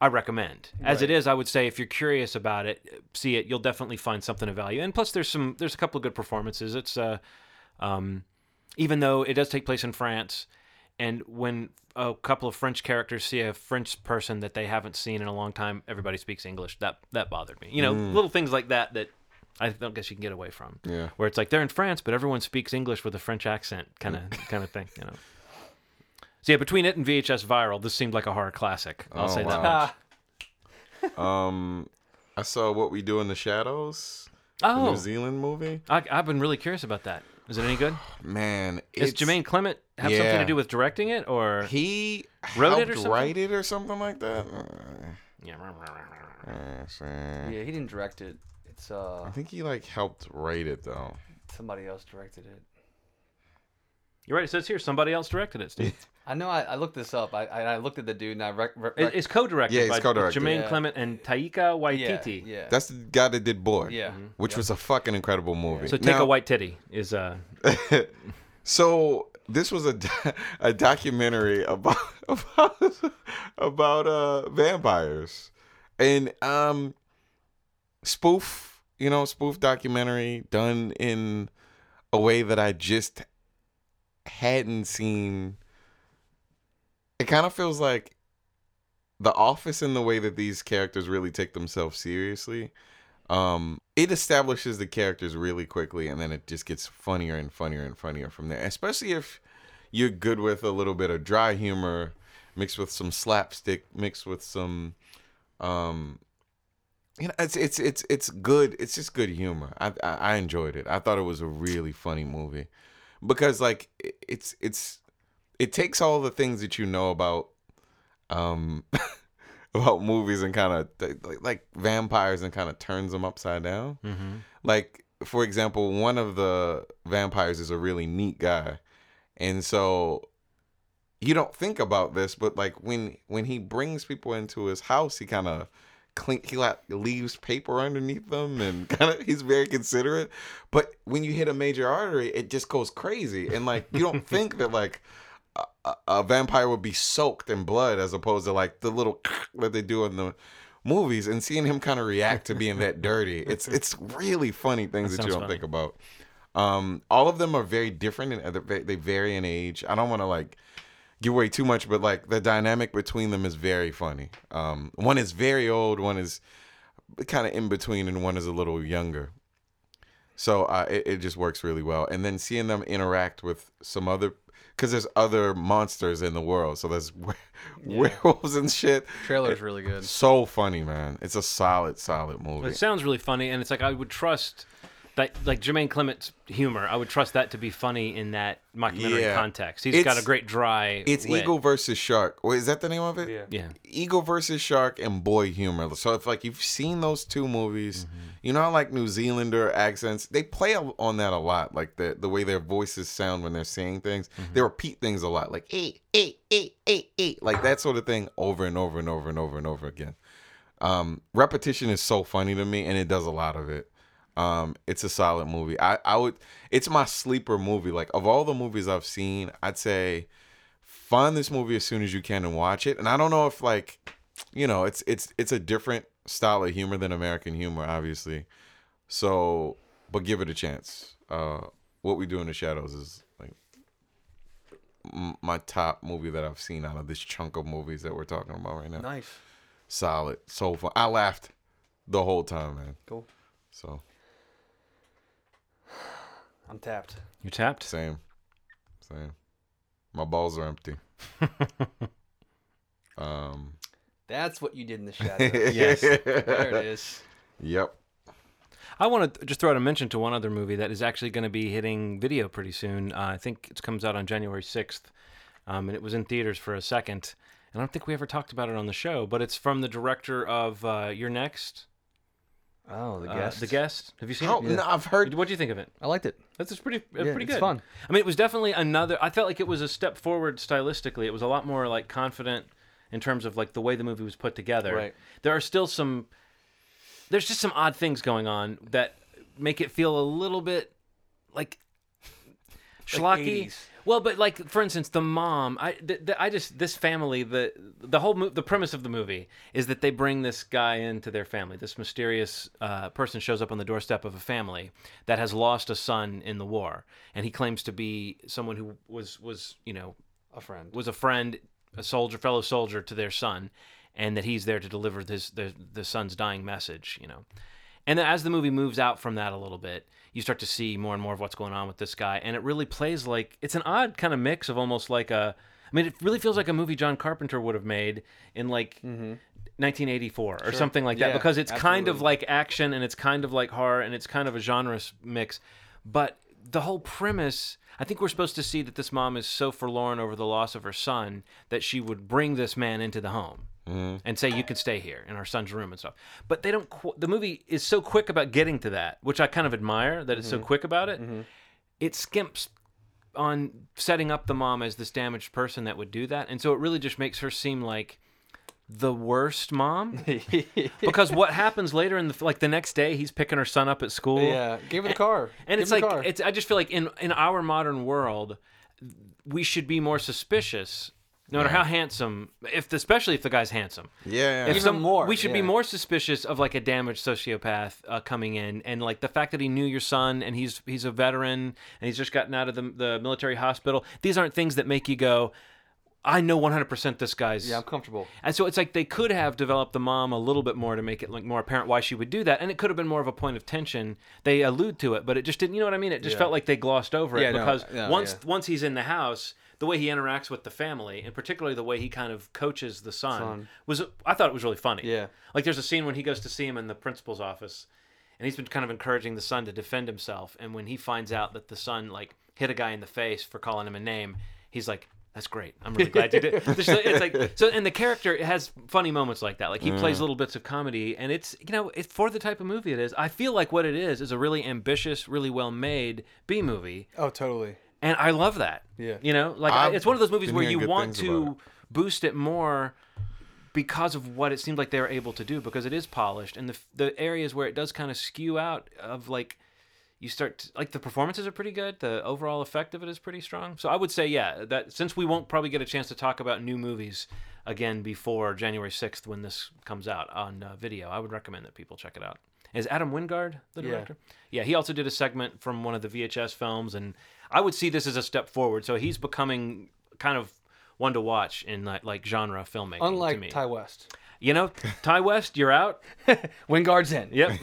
I recommend. As right. it is, I would say if you're curious about it, see it. You'll definitely find something of value. And plus, there's some, there's a couple of good performances. It's, uh, um, even though it does take place in France, and when a couple of French characters see a French person that they haven't seen in a long time, everybody speaks English. That that bothered me. You know, mm. little things like that that I don't guess you can get away from. Yeah. Where it's like they're in France, but everyone speaks English with a French accent, kind of kind of thing. You know. So yeah, between it and V H S Viral, this seemed like a horror classic. I'll oh, say wow. that much. um, I saw What We Do in the Shadows. Oh. The New Zealand movie. I, I've been really curious about that. Is it any good? Man, it's... Does Jermaine Clement have yeah. something to do with directing it, or... He wrote it or something? write it or something like that? Yeah. Yeah, he didn't direct it. It's, uh... I think he, like, helped write it, though. Somebody else directed it. You're right. It says here, somebody else directed it, Steve. I know. I, I looked this up. I, I looked at the dude, and I... Rec- rec- it, it's co-directed yeah, it's by co-directed. Jermaine yeah. Clement and Taika Waititi. Yeah, yeah. That's the guy that did Boy, yeah. which yep. was a fucking incredible movie. Yeah. So now, Taika Waititi is... Uh... So this was a, a documentary about about, about uh, vampires. And um, spoof, you know, spoof documentary done in a way that I just... hadn't seen. It kind of feels like The Office in the way that these characters really take themselves seriously. Um, it establishes the characters really quickly, and then it just gets funnier and funnier and funnier from there, especially if you're good with a little bit of dry humor mixed with some slapstick, mixed with some um you know, it's it's it's it's good. It's just good humor. I I, I enjoyed it. I thought it was a really funny movie. Because like it's it's it takes all the things that you know about um about movies and kind of like, like vampires and kind of turns them upside down. Mm-hmm. Like for example, one of the vampires is a really neat guy, and so you don't think about this, but like when when he brings people into his house, he kind of clean, he like leaves paper underneath them, and kind of he's very considerate. But when you hit a major artery, it just goes crazy, and like you don't think that like a, a vampire would be soaked in blood as opposed to like the little that they do in the movies. And seeing him kind of react to being that dirty, it's it's really funny things that, that you don't funny. think about. Um, all of them are very different, and they vary in age. I don't want to like give away too much, but like the dynamic between them is very funny. Um, one is very old, one is kind of in between, and one is a little younger. So uh, it, it just works really well. And then seeing them interact with some other, because there's other monsters in the world. So there's were- yeah. werewolves and shit. The trailer's it, really good. So funny, man. It's a solid, solid movie. It sounds really funny, and it's like I would trust that, like Jermaine Clement's humor, I would trust that to be funny in that mockumentary yeah. context. He's it's, got a great dry It's wit. Eagle versus Shark. Wait, is that the name of it? Yeah. yeah. Eagle versus Shark and Boy humor. So if like you've seen those two movies, mm-hmm. you know how like New Zealander accents, they play on that a lot. Like the, the way their voices sound when they're saying things. Mm-hmm. They repeat things a lot. Like eight, eight, eight, eight, eight. Like that sort of thing over and over and over and over and over again. Um, repetition is so funny to me, and it does a lot of it. Um, it's a solid movie. I, I would, it's my sleeper movie. Like of all the movies I've seen, I'd say find this movie as soon as you can and watch it. And I don't know if like, you know, it's, it's, it's a different style of humor than American humor, obviously. So, but give it a chance. Uh, What We Do in the Shadows is like m- my top movie that I've seen out of this chunk of movies that we're talking about right now. Nice. Solid. So fun. I laughed the whole time, man. Cool. So. I'm tapped. You're tapped? Same. Same. My balls are empty. um, That's what you did in the shadows. Yes. There it is. Yep. I want to just throw out a mention to one other movie that is actually going to be hitting video pretty soon. Uh, I think it comes out on January sixth, um, and it was in theaters for a second. And I don't think we ever talked about it on the show, but it's from the director of uh, You're Next. Oh, The Guest. Uh, the Guest. Have you seen oh, it? Yeah. No, I've heard. What do you think of it? I liked it. That's it's pretty, it's yeah, pretty good. It's fun. I mean, it was definitely another. I felt like it was a step forward stylistically. It was a lot more like confident in terms of like the way the movie was put together. Right. There are still some. There's just some odd things going on that make it feel a little bit like schlocky. Like well, but like for instance, the mom. I, the, the, I just this family. The the whole mo- the premise of the movie is that they bring this guy into their family. This mysterious uh, person shows up on the doorstep of a family that has lost a son in the war, and he claims to be someone who was was you know a friend was a friend, a soldier, fellow soldier to their son, and that he's there to deliver this the the son's dying message. You know, and then as the movie moves out from that a little bit, you start to see more and more of what's going on with this guy, and it really plays like it's an odd kind of mix of almost like a I mean, it really feels like a movie John Carpenter would have made in like mm-hmm. nineteen eighty-four or sure. something like that, yeah, because it's absolutely. kind of like action and it's kind of like horror and it's kind of a genre mix. But the whole premise, I think we're supposed to see that this mom is so forlorn over the loss of her son that she would bring this man into the home mm-hmm. and say, you can stay here in our son's room and stuff. But they don't. Qu- the movie is so quick about getting to that, which I kind of admire that it's mm-hmm. so quick about it. Mm-hmm. It skimps on setting up the mom as this damaged person that would do that. And so it really just makes her seem like the worst mom, because what happens later in the like the next day, he's picking her son up at school. Yeah, give her the car. And, and it's like it's. I just feel like in in our modern world, we should be more suspicious, no matter yeah. how handsome, if especially if the guy's handsome. Yeah, yeah. If some more. We should yeah. be more suspicious of like a damaged sociopath uh, coming in, and like the fact that he knew your son, and he's he's a veteran, and he's just gotten out of the the military hospital. These aren't things that make you go, I know one hundred percent this guy's... Yeah, I'm comfortable. And so it's like they could have developed the mom a little bit more to make it like more apparent why she would do that. And it could have been more of a point of tension. They allude to it, but it just didn't... You know what I mean? It just yeah. felt like they glossed over yeah, it because no, no, once yeah. once he's in the house, the way he interacts with the family, and particularly the way he kind of coaches the son, son. was I thought it was really funny. Yeah. Like there's a scene when he goes to see him in the principal's office, and he's been kind of encouraging the son to defend himself. And when he finds out that the son like hit a guy in the face for calling him a name, he's like... That's great. I'm really glad you did. It's like so, and the character has funny moments like that. Like he mm. plays little bits of comedy, and it's you know it's for the type of movie it is. I feel like what it is is a really ambitious, really well made B movie. Oh, totally. And I love that. Yeah. You know, like I, it's one of those movies where you want to boost it more because of what it seemed like they were able to do, because it is polished, and the the areas where it does kind of skew out of like. You start to, like the performances are pretty good. The overall effect of it is pretty strong. So I would say, yeah, that since we won't probably get a chance to talk about new movies again before January sixth when this comes out on uh, video, I would recommend that people check it out. Is Adam Wingard the director? Yeah. yeah, he also did a segment from one of the V H S films, and I would see this as a step forward. So he's becoming kind of one to watch in like, like genre filmmaking. Unlike to me. Ty West. You know, Ty West, you're out. Wingard's in. Yep.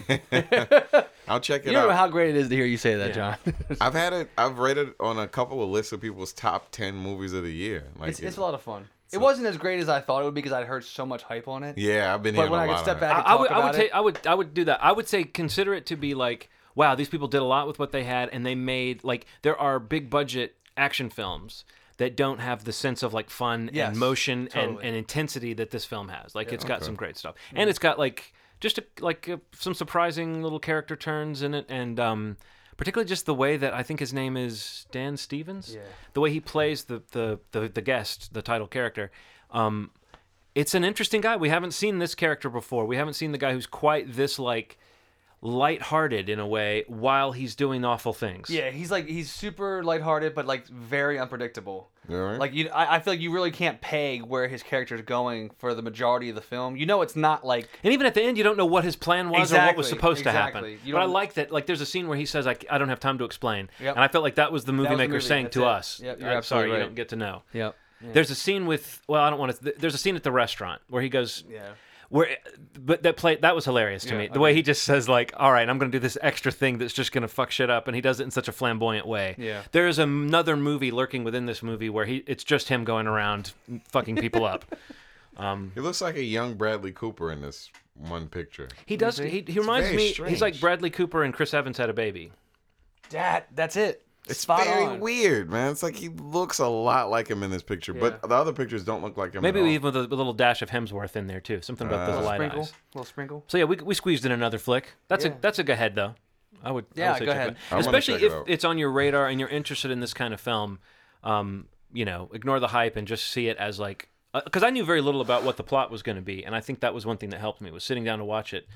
I'll check it out. You know out. How great it is to hear you say that, yeah. John. I've had it. I've rated on a couple of lists of people's top ten movies of the year. Like it's, it's a lot of fun. It wasn't as great as I thought it would be because I'd heard so much hype on it. Yeah, I've been. But when a I could step back, and I, talk I would. About I would, it. Say, I would. I would do that. I would say consider it to be like, wow, these people did a lot with what they had, and they made like there are big budget action films that don't have the sense of like fun yes, and motion totally. and, and intensity that this film has. Like yeah, it's got okay. some great stuff, yeah. and it's got like just a, like a, some surprising little character turns in it, and um, particularly just the way that I think his name is Dan Stevens, yeah. the way he plays the the, the, the guest, the title character. Um, it's an interesting guy. We haven't seen this character before. We haven't seen the guy who's quite this like. Lighthearted in a way while he's doing awful things. Yeah, he's like he's super lighthearted, but like very unpredictable. Right. Like you, I, I feel like you really can't peg where his character's going for the majority of the film. You know, it's not like, and even at the end, you don't know what his plan was exactly, or what was supposed exactly. to happen. You but I like that. Like, there's a scene where he says, "I, I don't have time to explain," yep. and I felt like that was the movie was maker the movie. saying That's to it. us, yep, "I'm sorry, right. you don't get to know." Yep. Yeah. There's a scene with well, I don't want to. There's a scene at the restaurant where he goes, "Yeah." Where, but that play that was hilarious to yeah, me. The okay. way he just says like, "All right, I'm going to do this extra thing that's just going to fuck shit up," and he does it in such a flamboyant way. Yeah. There is another movie lurking within this movie where he it's just him going around fucking people up. Um, he looks like a young Bradley Cooper in this one picture. He does. He, he reminds me. Strange. He's like Bradley Cooper and Chris Evans had a baby. That that's it. It's Spot very on. Weird, man. It's like he looks a lot like him in this picture, yeah. but the other pictures don't look like him. Maybe at all. Even with a, a little dash of Hemsworth in there too. Something about uh, those light sprinkle, eyes. Little sprinkle. So yeah, we we squeezed in another flick. That's yeah. a that's a go ahead though. I would yeah I would say go ahead, I especially if it it's on your radar and you're interested in this kind of film. Um, you know, ignore the hype and just see it as like because uh, I knew very little about what the plot was going to be, and I think that was one thing that helped me was sitting down to watch it.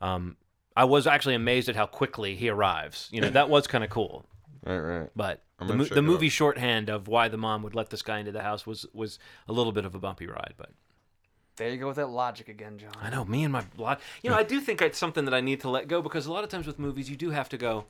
Um, I was actually amazed at how quickly he arrives. You know, that was kind of cool. Right, right. But the, mo- the movie shorthand of why the mom would let this guy into the house was, was a little bit of a bumpy ride. But there you go with that logic again, John. I know, me and my blog. You know, I do think it's something that I need to let go because a lot of times with movies, you do have to go.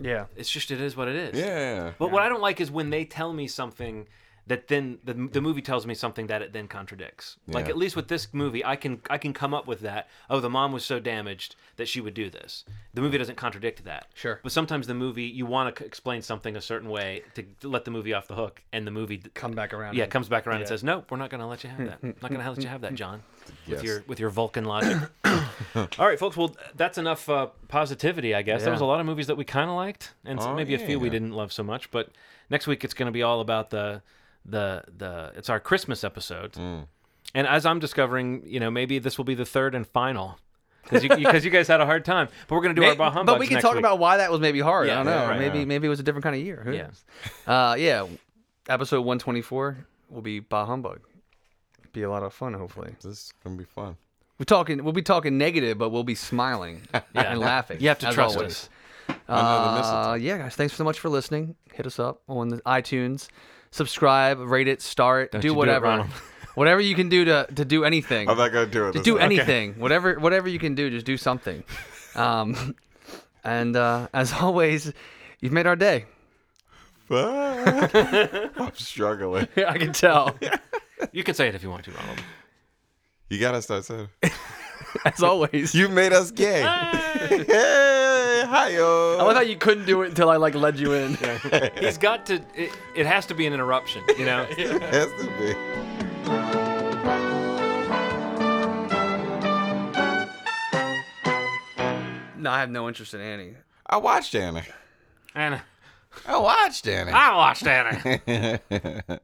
Yeah, it's just it is what it is. Yeah. But yeah. what I don't like is when they tell me something that then the, the movie tells me something that it then contradicts. Yeah. Like, at least with this movie, I can I can come up with that. Oh, the mom was so damaged that she would do this. The movie doesn't contradict that. Sure. But sometimes the movie, you want to explain something a certain way to let the movie off the hook, and the movie come back around. Yeah, and, comes back around yeah. and says, "No, we're not going to let you have that. Not going to let you have that, John." Yes. With your with your Vulcan logic. All right, folks. Well, that's enough uh, positivity, I guess. Yeah. There was a lot of movies that we kind of liked, and oh, maybe yeah. a few we didn't love so much. But next week it's going to be all about the. The the it's our Christmas episode, mm. and as I'm discovering, you know, maybe this will be the third and final, because you, you, you guys had a hard time. But we're gonna do maybe, our bah humbugs. But we can talk week. about why that was maybe hard. Yeah, I don't know. Yeah, right, maybe yeah. maybe it was a different kind of year. Who yeah. knows? Uh, yeah. Episode one twenty-four will be bah humbug. It'll be a lot of fun. Hopefully, this is gonna be fun. We're talking. We'll be talking negative, but we'll be smiling yeah. and laughing. You have to trust always. us. Uh, yeah, guys. Thanks so much for listening. Hit us up on the iTunes. Subscribe, rate it, star it, Don't do whatever. Do it whatever you can do to, to do anything. I'm not going to do it. To do time. anything. Okay. Whatever whatever you can do, just do something. Um, and uh, as always, you've made our day. Bye. I'm struggling. Yeah, I can tell. You can say it if you want to, Ronald. You got us, that said. As always. You made us gay. Hey. Hey, hi-yo. I love how you couldn't do it until I like led you in. Yeah. He's got to, it, it has to be an interruption, you know? Yeah. It has to be. No, I have no interest in Annie. I watched Annie. Annie. I watched Annie. I watched Annie.